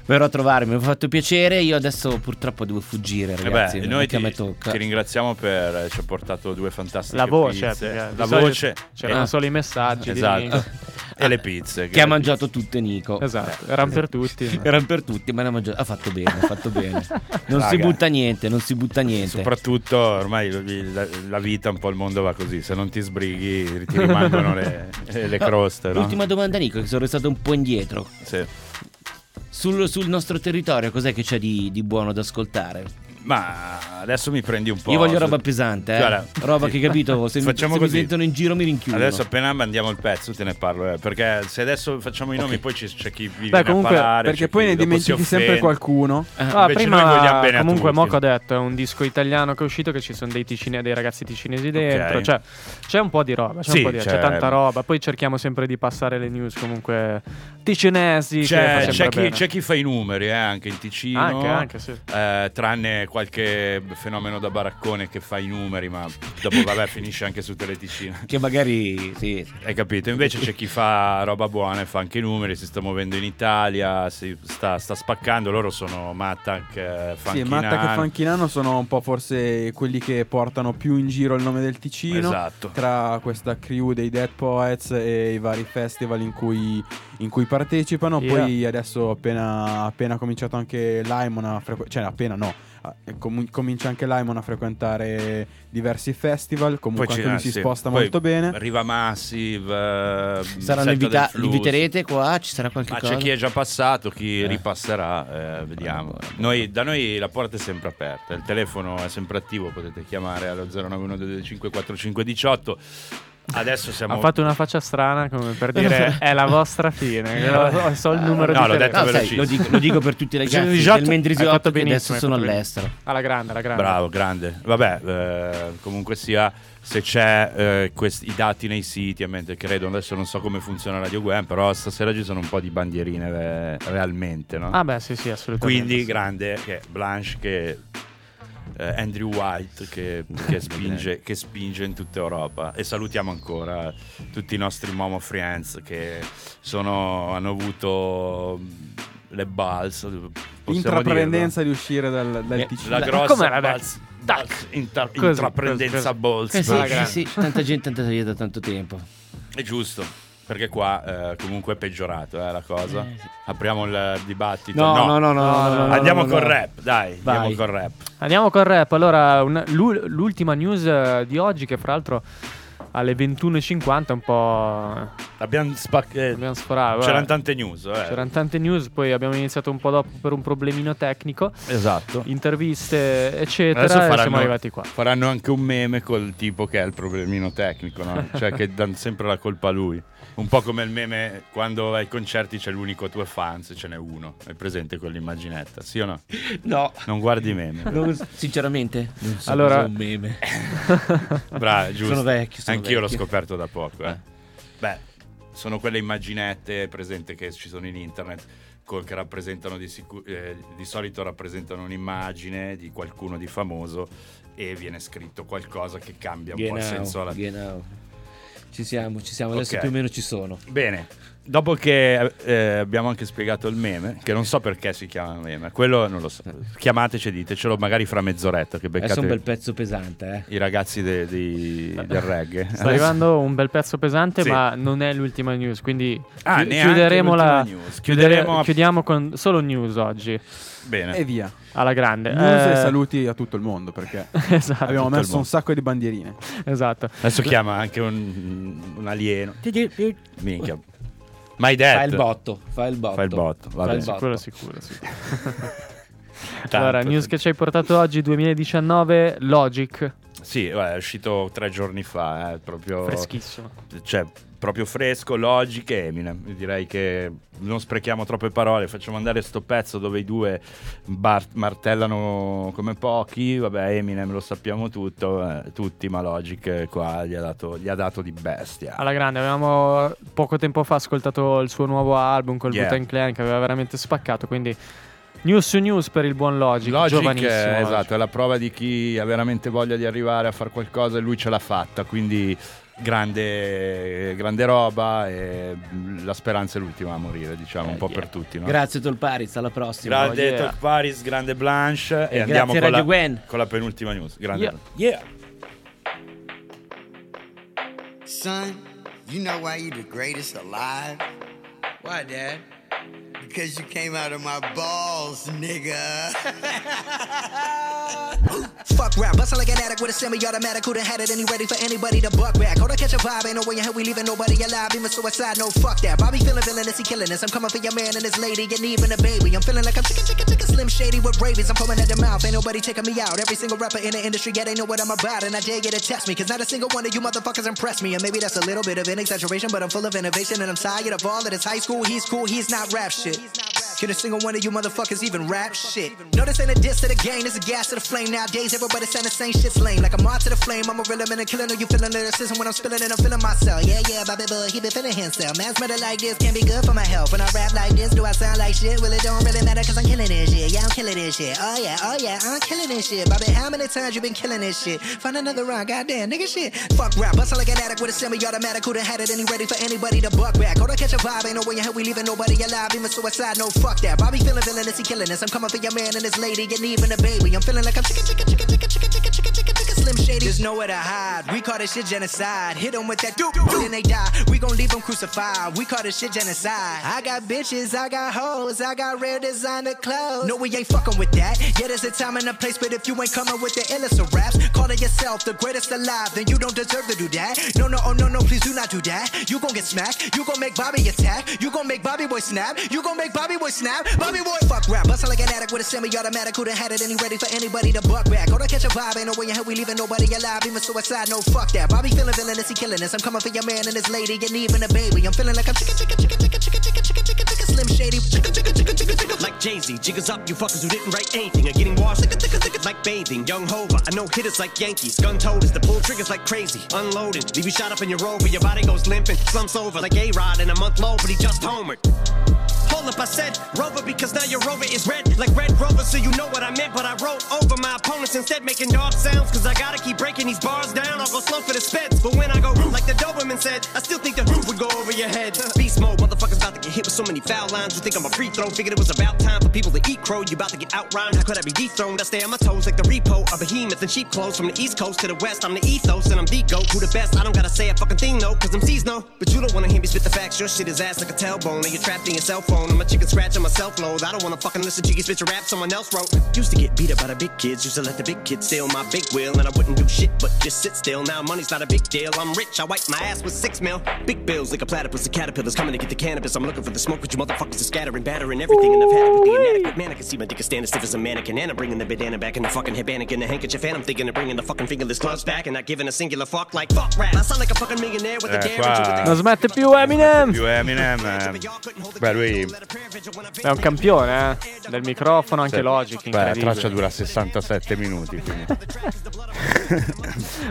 Verrò a trovarmi, mi ha fatto piacere. Io adesso purtroppo devo fuggire, ragazzi. Eh beh, noi ti, ti ringraziamo per ci ha portato due fantastiche la voce, pizze. La voce c'erano ah. solo i messaggi, esatto. ah. e le pizze che, che ha mangiato pizze. tutte Nico, esatto, erano per tutti erano per tutti ma ne ha mangiato, ha fatto bene, ha fatto bene. Non Raga. si butta niente, non si butta niente. Soprattutto ormai la, la vita un po' il mondo va così, se non ti sbrighi ti rimangono le, le croste, no? L'ultima domanda Nico, che sono restato un po' indietro. Sì. Sul, sul nostro territorio cos'è che c'è di, di buono da ascoltare? Ma adesso mi prendi un po'. Io voglio roba pesante, eh? Guarda, roba sì. che capito. Se, facciamo mi, se così. mi sentono in giro mi rinchiudo. Adesso appena andiamo il pezzo te ne parlo, eh? Perché se adesso facciamo i nomi okay. poi c'è, c'è chi vi Beh, viene comunque, a parlare. Perché poi ne dimentichi sempre qualcuno. ah, prima, bene Comunque Moco ha detto, è un disco italiano che è uscito, che ci sono dei ticine, dei ragazzi ticinesi dentro, okay. cioè c'è un po' di roba, c'è, sì, un po' di, c'è, c'è tanta roba. Poi cerchiamo sempre di passare le news comunque ticinesi. C'è, c'è, chi, c'è chi fa i numeri, eh? Anche in Ticino. Anche, anche sì. eh, Tranne qualche fenomeno da baraccone che fa i numeri, ma dopo vabbè finisce anche su Teleticino, che magari sì, hai capito. Invece c'è chi fa roba buona e fa anche i numeri, si sta muovendo in Italia, si sta, sta spaccando. Loro sono Mattac, eh, Fanchinano. Sì, Mattac e Fanchinano sono un po' forse quelli che portano più in giro il nome del Ticino, esatto. tra questa crew dei Dead Poets e i vari festival in cui, in cui partecipano. yeah. Poi adesso appena appena cominciato anche Limon a frequ- cioè appena no Com- comincia anche Limon a frequentare diversi festival. Comunque poi anche lui si sì. sposta poi molto bene. Riva Massive, eh, saranno invita- inviterete qua? Ci sarà qualche Ma cosa? C'è chi è già passato, chi eh. ripasserà, eh, vediamo. Noi, da noi la porta è sempre aperta, il telefono è sempre attivo, potete chiamare allo zero nove uno due cinque quattro cinque uno otto. Adesso siamo... Ha fatto una faccia strana come per dire è la vostra fine. Lo, so il numero no, di detto no, sai, lo, dico, lo dico per tutti i ragazzi del Mendrisiotto che adesso sono all'estero. Alla grande, alla grande. Bravo, grande. Vabbè, eh, comunque sia, se c'è eh, questi, i dati nei siti, a mente credo. Adesso non so come funziona Radio Gwen, però stasera ci sono un po' di bandierine re- realmente, no? Ah beh, sì, sì, assolutamente. Quindi grande che Blanche che... Andrew White che, che, spinge, che spinge in tutta Europa. E salutiamo ancora tutti i nostri Momo Friends che sono, hanno avuto le balze. Intraprendenza di uscire dal, dal Ticino. La, la grossa balza. Intra, intraprendenza balza. Eh sì, sì, sì, tanta gente è andata via da tanto tempo. È giusto. Perché qua eh, comunque è peggiorato eh, la cosa. eh, sì. Apriamo il dibattito. No, no, no, no, no, no, no andiamo no, no, col no. rap, dai. Vai. Andiamo col rap. Andiamo col rap. Allora, un, l'ultima news di oggi, che fra l'altro alle ventuno e cinquanta un po' abbiamo spac- eh, sforato. C'erano tante news, eh. C'erano tante news, poi abbiamo iniziato un po' dopo per un problemino tecnico. Esatto. Interviste, eccetera. Adesso faranno, e siamo arrivati qua. Faranno anche un meme col tipo che è il problemino tecnico, no? Cioè che danno sempre la colpa a lui. Un po' come il meme quando ai concerti c'è l'unico tuo fan, se ce n'è uno. Hai presente quell'immaginetta, sì o no? No. Non guardi i meme. Non, sinceramente, non so, allora... un meme. Bravo, giusto. Sono vecchio, sono Anch'io vecchio. L'ho scoperto da poco, eh. Beh, sono quelle immaginette presente che ci sono in internet Ecco, che rappresentano di, sicur- eh, di solito rappresentano un'immagine di qualcuno di famoso e viene scritto qualcosa che cambia un get po' out, il senso alla fine. Ci siamo, ci siamo, adesso okay. Più o meno ci sono. Bene, dopo che eh, abbiamo anche spiegato il meme, che non so perché si chiama meme, quello non lo so. Chiamateci, ditecelo magari fra mezz'oretta. Che beccate. Adesso un bel pezzo pesante, eh. I ragazzi de, de, del reggae. Sta adesso... arrivando un bel pezzo pesante, sì. Ma non è l'ultima news, quindi ah, chi- chiuderemo la news. Chiuderemo a... Chiudiamo con solo news oggi. Bene. E via. Alla grande. News eh... e saluti a tutto il mondo, perché esatto. Abbiamo tutto messo un sacco di bandierine. Esatto. Adesso chiama anche un, un alieno. Minchia. My dad. Fa il botto. Fa il botto. Fa il botto. Va bene. Sicuro, sicuro, sicuro. Allora, news che ci hai portato oggi, duemiladiciannove, Logic. Sì, è uscito tre giorni fa, eh, proprio freschissimo. Cioè, proprio fresco, Logic e Eminem. Direi che non sprechiamo troppe parole, facciamo andare sto pezzo dove i due bar- martellano come pochi. Vabbè, Eminem lo sappiamo tutto, eh, tutti, ma Logic qua gli ha dato, gli ha dato di bestia. Alla grande, avevamo poco tempo fa ascoltato il suo nuovo album col yeah. Wu-Tang Clan, che aveva veramente spaccato, quindi... News su news per il buon Logic, Logic giovanissimo. È, esatto, Logic. È la prova di chi ha veramente voglia di arrivare a fare qualcosa e lui ce l'ha fatta, quindi grande, grande roba e la speranza è l'ultima a morire, diciamo, eh, un po' yeah. per tutti. No? Grazie Tolparis, alla prossima. Grande yeah. Tolparis, grande Blanche e, e andiamo con la, con la penultima news. Grande yeah. yeah. Son, you know why you the greatest alive? Why, Dad? Because you came out of my balls, nigga. Fuck rap, bustin' like an addict with a semi-automatic. Who done had it and he ready for anybody to buck back. Hold on, catch a vibe, ain't no way in hell we leaving nobody alive. Even suicide, no fuck that. Bobby feelin' villainous, he killin' us. I'm coming for your man and his lady, and even a baby. I'm feelin' like I'm chicken, chicken, chicken, slim shady with rabies. I'm foaming at the mouth, ain't nobody taking me out. Every single rapper in the industry, yeah, they know what I'm about. And I dare you to test me, cause not a single one of you motherfuckers impressed me. And maybe that's a little bit of an exaggeration, but I'm full of innovation. And I'm tired of all of this high school, he's cool, he's not rap shit. Can a single one of you motherfuckers even rap shit? No, this ain't a diss to the game, this is gas to the flame. Nowadays, everybody saying the same shit's lame. Like I'm on to the flame, I'm a real man and killing. Are you feeling lyricism when I'm spilling and I'm feeling myself? Yeah, yeah, Bobby Bull, he been feeling himself. Man's murder like this can't be good for my health. When I rap like this, do I sound like shit? Well, it don't really matter, cause I'm killing this shit. Yeah, I'm killing this shit. Oh yeah, oh yeah, I'm killing this shit. Bobby, how many times you been killing this shit? Find another round, goddamn, nigga shit. Fuck rap, bustle like an addict with a semi-automatic. Who done had it and he ready for anybody to buck back. Hold on, catch a vibe, ain't no way in hell we leaving nobody alive. Even suicide, no fuck that. Bobby feeling villainous, he killing us. I'm coming for your man and his lady, and even a baby. I'm feeling like I'm chicken, chicken, chicken, chicken, chicken, chicken, chicken, chicken, chicken, slim shady. There's nowhere to hide. We call this shit genocide. Hit them with that doop, doop, then they die. We gon' leave them crucified. We call this shit genocide. I got bitches, I got hoes, I got rare designer clothes. No, we ain't fucking with that. Yeah, there's a time and a place, but if you ain't coming with the illest of raps, call it yourself the greatest alive, then you don't deserve to do that. No, no, oh no, no, please do not do that. You gon' get smacked. You gon' make Bobby attack. You gon' make Bobby boy snap. You gon' make Bobby boy snap. Bobby boy fuck rap. Bustin' like an addict with a semi-automatic. Who done had it and he ready for anybody to buck back. Go to catch a vibe, ain't no way in hell we leaving nobody alive. Even suicide, no fuck that. Bobby feeling villainous, he killing us. I'm coming for your man and his lady, and even a baby. I'm feeling like I'm chicken, chicken, chicken, chicken, chicken, chicken, chicken, chicken, chicken, slim shady. Chicken, chicken, chicken, chicken, chicken. Like Jay-Z, jiggers up, you fuckers who didn't write anything are getting washed. Chicken, chicken, chicken, like bathing, young hover. I know hitters like Yankees, gun toters, the pull triggers like crazy, unloading. Leave you shot up in your rover, your body goes limping, slumps over like A-Rod in a month low, but he just homered. Hold up, I said Rover because now your Rover is red, like Red Rover, so you know what I meant. But I rolled over my opponents instead, making dog sounds, cause I gotta keep breaking these bars down. I'll go slow for the speds, but when I go like the Doberman said, I still think the roof would go over your head. Beast mode, motherfuckers about to get hit with so many foul lines. You think I'm a free throw, figured it was about time for people to eat crow. You about to get outrhymed, how could I be dethroned? I stay on my toes like the repo, a behemoth in sheep clothes. From the east coast to the west, I'm the ethos and I'm the goat. Who the best? I don't gotta say a fucking thing though, cause I'm seasonal. But you don't wanna hear me spit the facts, your shit is ass like a tailbone. And you're trapped in your cell phone. I'm a chicken scratch on my self-load. I don't wanna fucking listen to you spit your rap someone else wrote. Used to get beat up by the big kids, used to let the big kids steal my big wheel. And I wouldn't do shit but just sit still. Now money's not a big deal, I'm rich, I wipe my ass with six mil. Big bills like a platypus, the caterpillar's coming to get the cannabis. I'm looking for the smoke, but you motherfuckers are scattering, battering everything. And I've had it with the inadequate man, I can see my dick is standing stiff as a mannequin. And I'm bringing the bandana back and the fucking headband and the handkerchief. And I'm thinking of bringing the fucking fingerless gloves back and not giving a singular fuck like fuck rap. I sound like a fucking millionaire with a damage. Non smette più Eminem. Più Eminem. Beh, lui è un campione eh? Del microfono, anche sì. Logic. Beh, la traccia dura sessantasette minuti.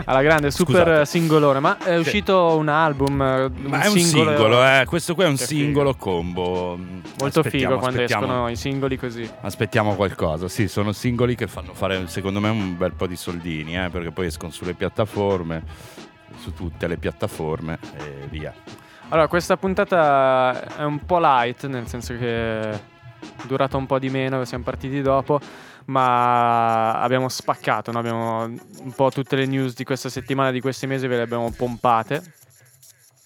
alla grande, super. Scusate, singolone. Ma è uscito cioè, un album, un ma è un singolo, singolo eh. Questo qui è un cioè, singolo combo. Molto aspettiamo, figo quando aspettiamo, escono i singoli così. Aspettiamo qualcosa. Sì, sono singoli che fanno fare secondo me un bel po' di soldini, eh, perché poi escono sulle piattaforme, su tutte le piattaforme e via. Allora, questa puntata è un po' light, nel senso che è durata un po' di meno, siamo partiti dopo, ma abbiamo spaccato, no? Abbiamo un po' tutte le news di questa settimana, di questi mesi, ve le abbiamo pompate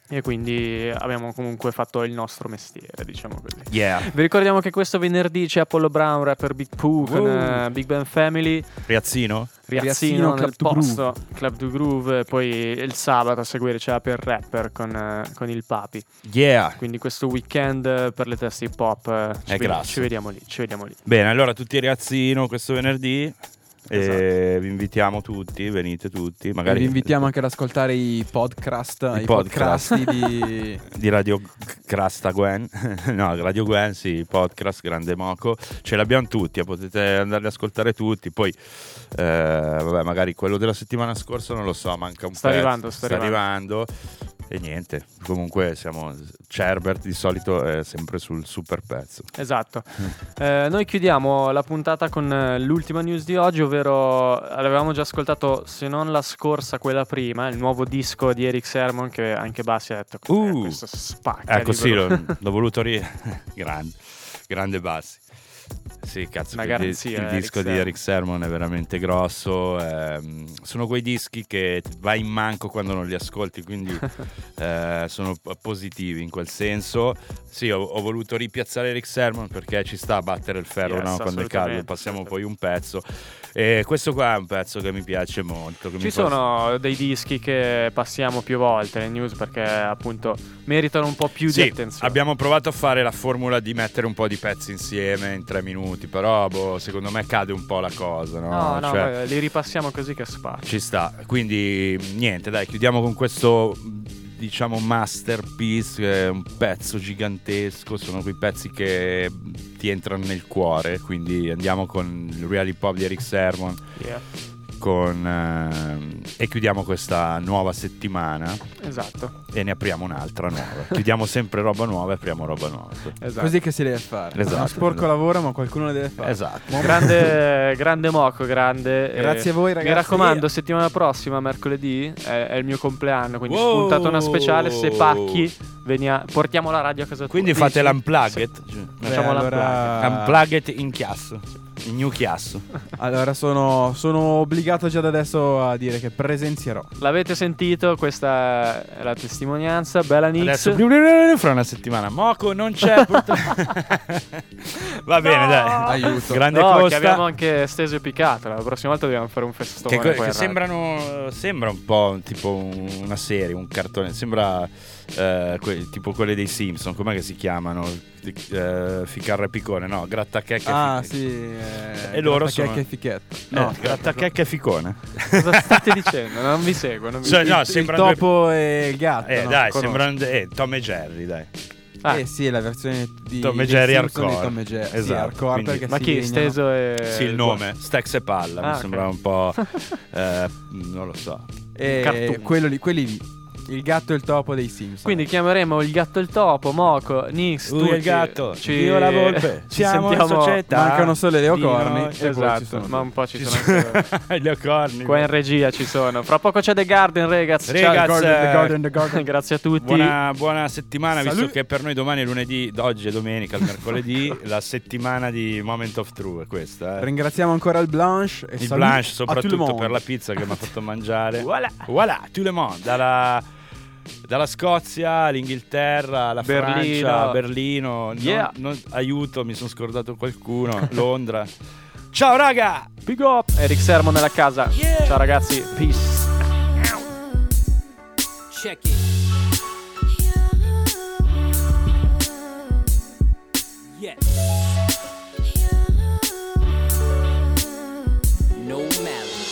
e quindi abbiamo comunque fatto il nostro mestiere, diciamo così. Yeah. Vi ricordiamo che questo venerdì c'è Apollo Brown, rapper Big Poo, con uh. Big Bang Family, Riazzino Riazzino, Riazzino nel Club posto du Club du Groove. E poi il sabato a seguire c'è per rapper con, con il Papi. Yeah. Quindi questo weekend per le teste hip hop ci, ved- ci vediamo lì, ci vediamo lì. Bene, allora tutti a Riazzino questo venerdì. Esatto. E vi invitiamo tutti, venite tutti. Magari vi invitiamo anche ad ascoltare i podcast, i, i podcast di... di Radio Crasta Gwen. No, Radio Gwen, sì, podcast, grande moco. Ce l'abbiamo tutti, potete andare ad ascoltare tutti. Poi, eh, vabbè, magari quello della settimana scorsa non lo so, manca un po'. Sta pezzo, arrivando, sta, sta arrivando. arrivando. E niente, comunque siamo Cerbert di solito è sempre sul super pezzo. Esatto. eh, Noi chiudiamo la puntata con l'ultima news di oggi, ovvero avevamo già ascoltato, se non la scorsa, quella prima, il nuovo disco di Eric Sermon, che anche Bassi ha detto uh, questo spacca. Ecco sì, l'ho, l'ho voluto ri... Grande, grande Bassi. Sì, cazzo, garanzia, il, il disco Eric di Eric Sermon è veramente grosso. Ehm, sono quei dischi che vai in manco quando non li ascolti, quindi eh, sono positivi in quel senso. Sì, ho, ho voluto ripiazzare Eric Sermon perché ci sta a battere il ferro, yes, no? Quando è caldo. Passiamo poi un pezzo. E questo qua è un pezzo che mi piace molto. Che ci mi sono fa... dei dischi che passiamo più volte le news perché appunto meritano un po' più sì, di attenzione. Abbiamo provato a fare la formula di mettere un po' di pezzi insieme in tre minuti, però boh, secondo me cade un po' la cosa, no? No, cioè, no, li ripassiamo così che spazio. Ci sta, quindi niente, dai, chiudiamo con questo, diciamo, masterpiece, che è un pezzo gigantesco, sono quei pezzi che ti entrano nel cuore, quindi andiamo con il Real Hip Hop di Eric Sermon. Yeah. Con, ehm, e chiudiamo questa nuova settimana. Esatto. E ne apriamo un'altra nuova. Chiudiamo sempre roba nuova e apriamo roba nuova. Esatto. Così che si deve fare. Esatto. Uno sporco esatto. lavoro, ma qualcuno ne deve fare. Esatto. Grande, grande moco, grande. Grazie eh, a voi ragazzi. Mi raccomando, settimana prossima, mercoledì, è, è il mio compleanno, quindi wow. Spuntata una speciale. Se pacchi, venia, portiamo la radio a casa tua. Quindi fate l'unplugged. Sì. Facciamo allora... l'unplugged in chiasso. New chiasso. Allora sono, sono obbligato già da adesso a dire che presenzierò. L'avete sentito, questa è la testimonianza. Bella Nix. Adesso fra una settimana Moco non c'è. Va bene, no! Dai, aiuto. Grande no, Costa. Che abbiamo anche steso e picato. La prossima volta dobbiamo fare un festone. Che, che sembrano, sembra un po' tipo una serie, un cartone. Sembra eh, que- tipo quelle dei Simpson. Com'è che si chiamano? Eh, Ficarra e Picone, no, Grattachecca. Ah, fi- sì. Eh, e loro sono e Fichetto. No, eh, Grattachecca e Ficone. Cosa state dicendo? Non vi seguo, non mi... cioè, no, il, il topo due... e il gatto. Eh, no, dai, sembrano eh, Tom e Jerry, dai. Ah. Eh sì, la versione di Tom e Jerry hardcore. Tom e Jerry. Esatto. Sì, quindi, ma chi Steso e sì, il nome, Stax e Palla, ah, mi okay. Sembra un po' eh, non lo so. E quello lì, quelli lì. Il gatto e il topo dei Simpson. Quindi chiameremo il gatto e il topo, Moco, Nix, tu il gatto, ci... io la volpe. Siamo in società. Mancano solo le ocorni. Esatto, ma un po' ci sono anche le ocorni. Qua in regia ci sono. Fra poco c'è The Garden, ragazzi. Ragazzi, grazie a tutti. Buona, buona settimana, Salute. Visto che per noi domani è lunedì, oggi è domenica, il mercoledì, la settimana di Moment of Truth è questa. Eh. Ringraziamo ancora il Blanche e il Blanche soprattutto per la pizza che mi ha fatto mangiare. Voilà, voilà, tout le monde dalla Dalla Scozia all'Inghilterra, alla Berlino. Francia, Berlino, yeah. non, non, aiuto, mi sono scordato qualcuno, Londra. Ciao raga, big up, Eric Sermon nella casa. Yeah. Ciao ragazzi, peace. Check it. Yes. No malice.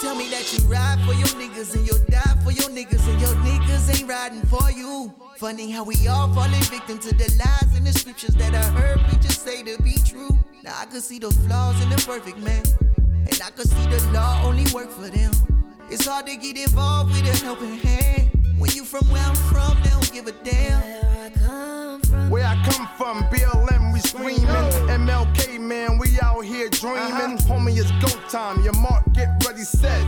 Tell me that you ride for your niggas and you'll die for your niggas and your niggas ain't riding for you. Funny how we all falling victim to the lies and the scriptures that I heard preachers say to be true. Now I could see the flaws in the perfect man, and I could see the law only work for them. It's hard to get involved with a helping hand. When you from where I'm from, they don't give a damn. Where I come from, where I come from, B L M, we screaming. M L K, man, we out here dreaming. Uh-huh. Homie, it's go time. Your mark, get ready, set.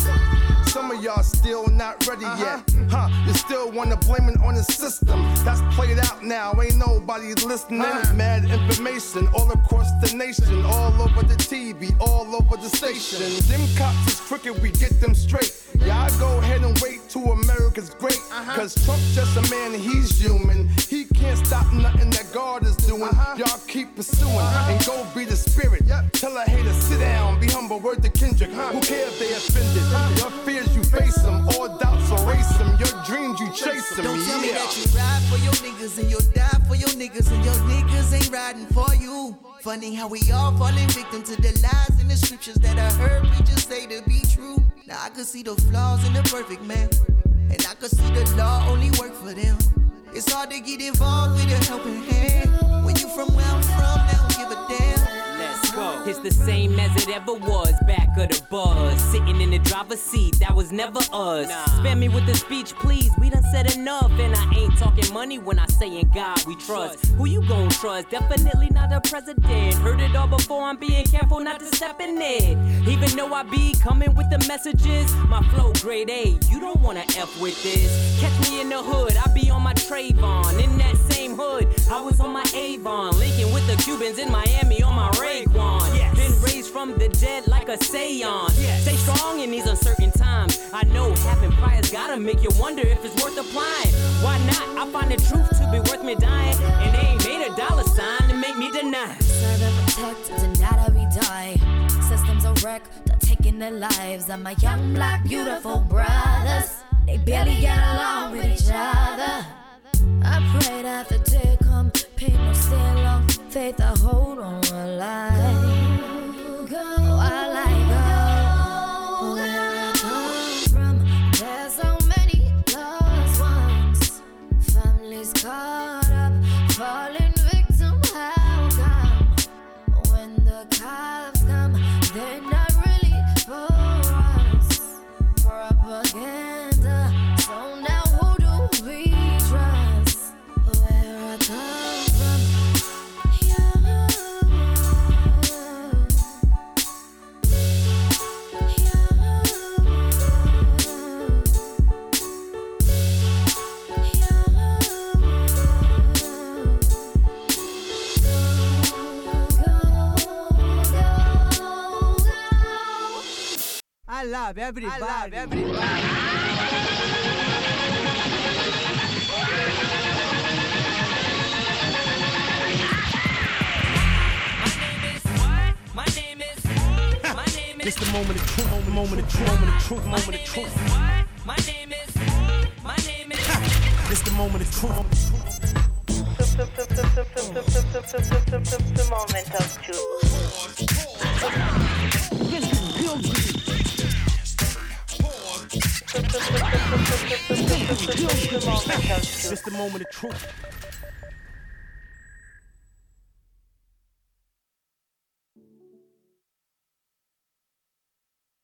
Some of y'all still not ready uh-huh. yet. Huh, you still wanna blame it on the system. That's played out now, ain't nobody listening. Uh-huh. Mad information all across the nation, all over the T V, all over the station. Them cops is crooked, we get them straight. Y'all go ahead and wait till America's great. Uh-huh. Cause Trump just a man, he's human. He can't stop nothing that God is doing. Uh-huh. Y'all keep pursuing uh-huh. and go be the spirit. Yep. Tell a hater, sit down, be humble, word to Kendrick. Huh. Who cares if they offended? Uh-huh. Your fears you face them, all doubts erase them, your dreams you chase them. Don't tell yeah. me that you ride for your niggas and you'll die for your niggas and your niggas ain't riding for you. Funny how we all falling victim to the lies in the scriptures that I heard preachers say to be true. Now I could see the flaws in the perfect man, and I could see the law only work for them. It's hard to get involved with a helping hand. When you from where I'm from, they don't give a damn. Let's go. It's the same as it ever was. Back of the bus, sitting in the driver's seat. That was never us. Nah. Spare me with the speech, please. We done said enough, and I ain't talking money when I say in God we trust. Who you gon' trust? Definitely not a president. Heard it all before. I'm being careful not to step in it. Even though I be coming with the messages, my flow grade A. You don't wanna f with this. Catch me in the hood. I be on my Trayvon. In that same hood, I was on my Avon, linking with the Cubans in Miami on my Raekwon. Yes. Been raised from the dead like a Saiyan. Yes. Stay strong in these uncertain times. I know having priors gotta make you wonder if it's worth applying. Why not? I find the truth to be worth me dying, and they ain't made a dollar sign to make me deny. Serve and protect, deny that we die. Systems a wreck, they're taking their lives. And my young black beautiful brothers, they barely get along with each other. I pray that the day come, pain will stay long. Faith I hold on alive. Go, go, oh, I like go, go, where I come from. There's so many lost ones. Families caught up, falling victim. How come when the cops come, they're not really for us? Propaganda. So now who do we trust? Where I come. I love everybody. I love everybody. My name is what? My name is what? My name is. It's the moment of truth. The moment of truth. Moment of truth. Moment of truth. What? My name is what? My name is. It's the moment of truth. The moment of truth. It's the moment of truth.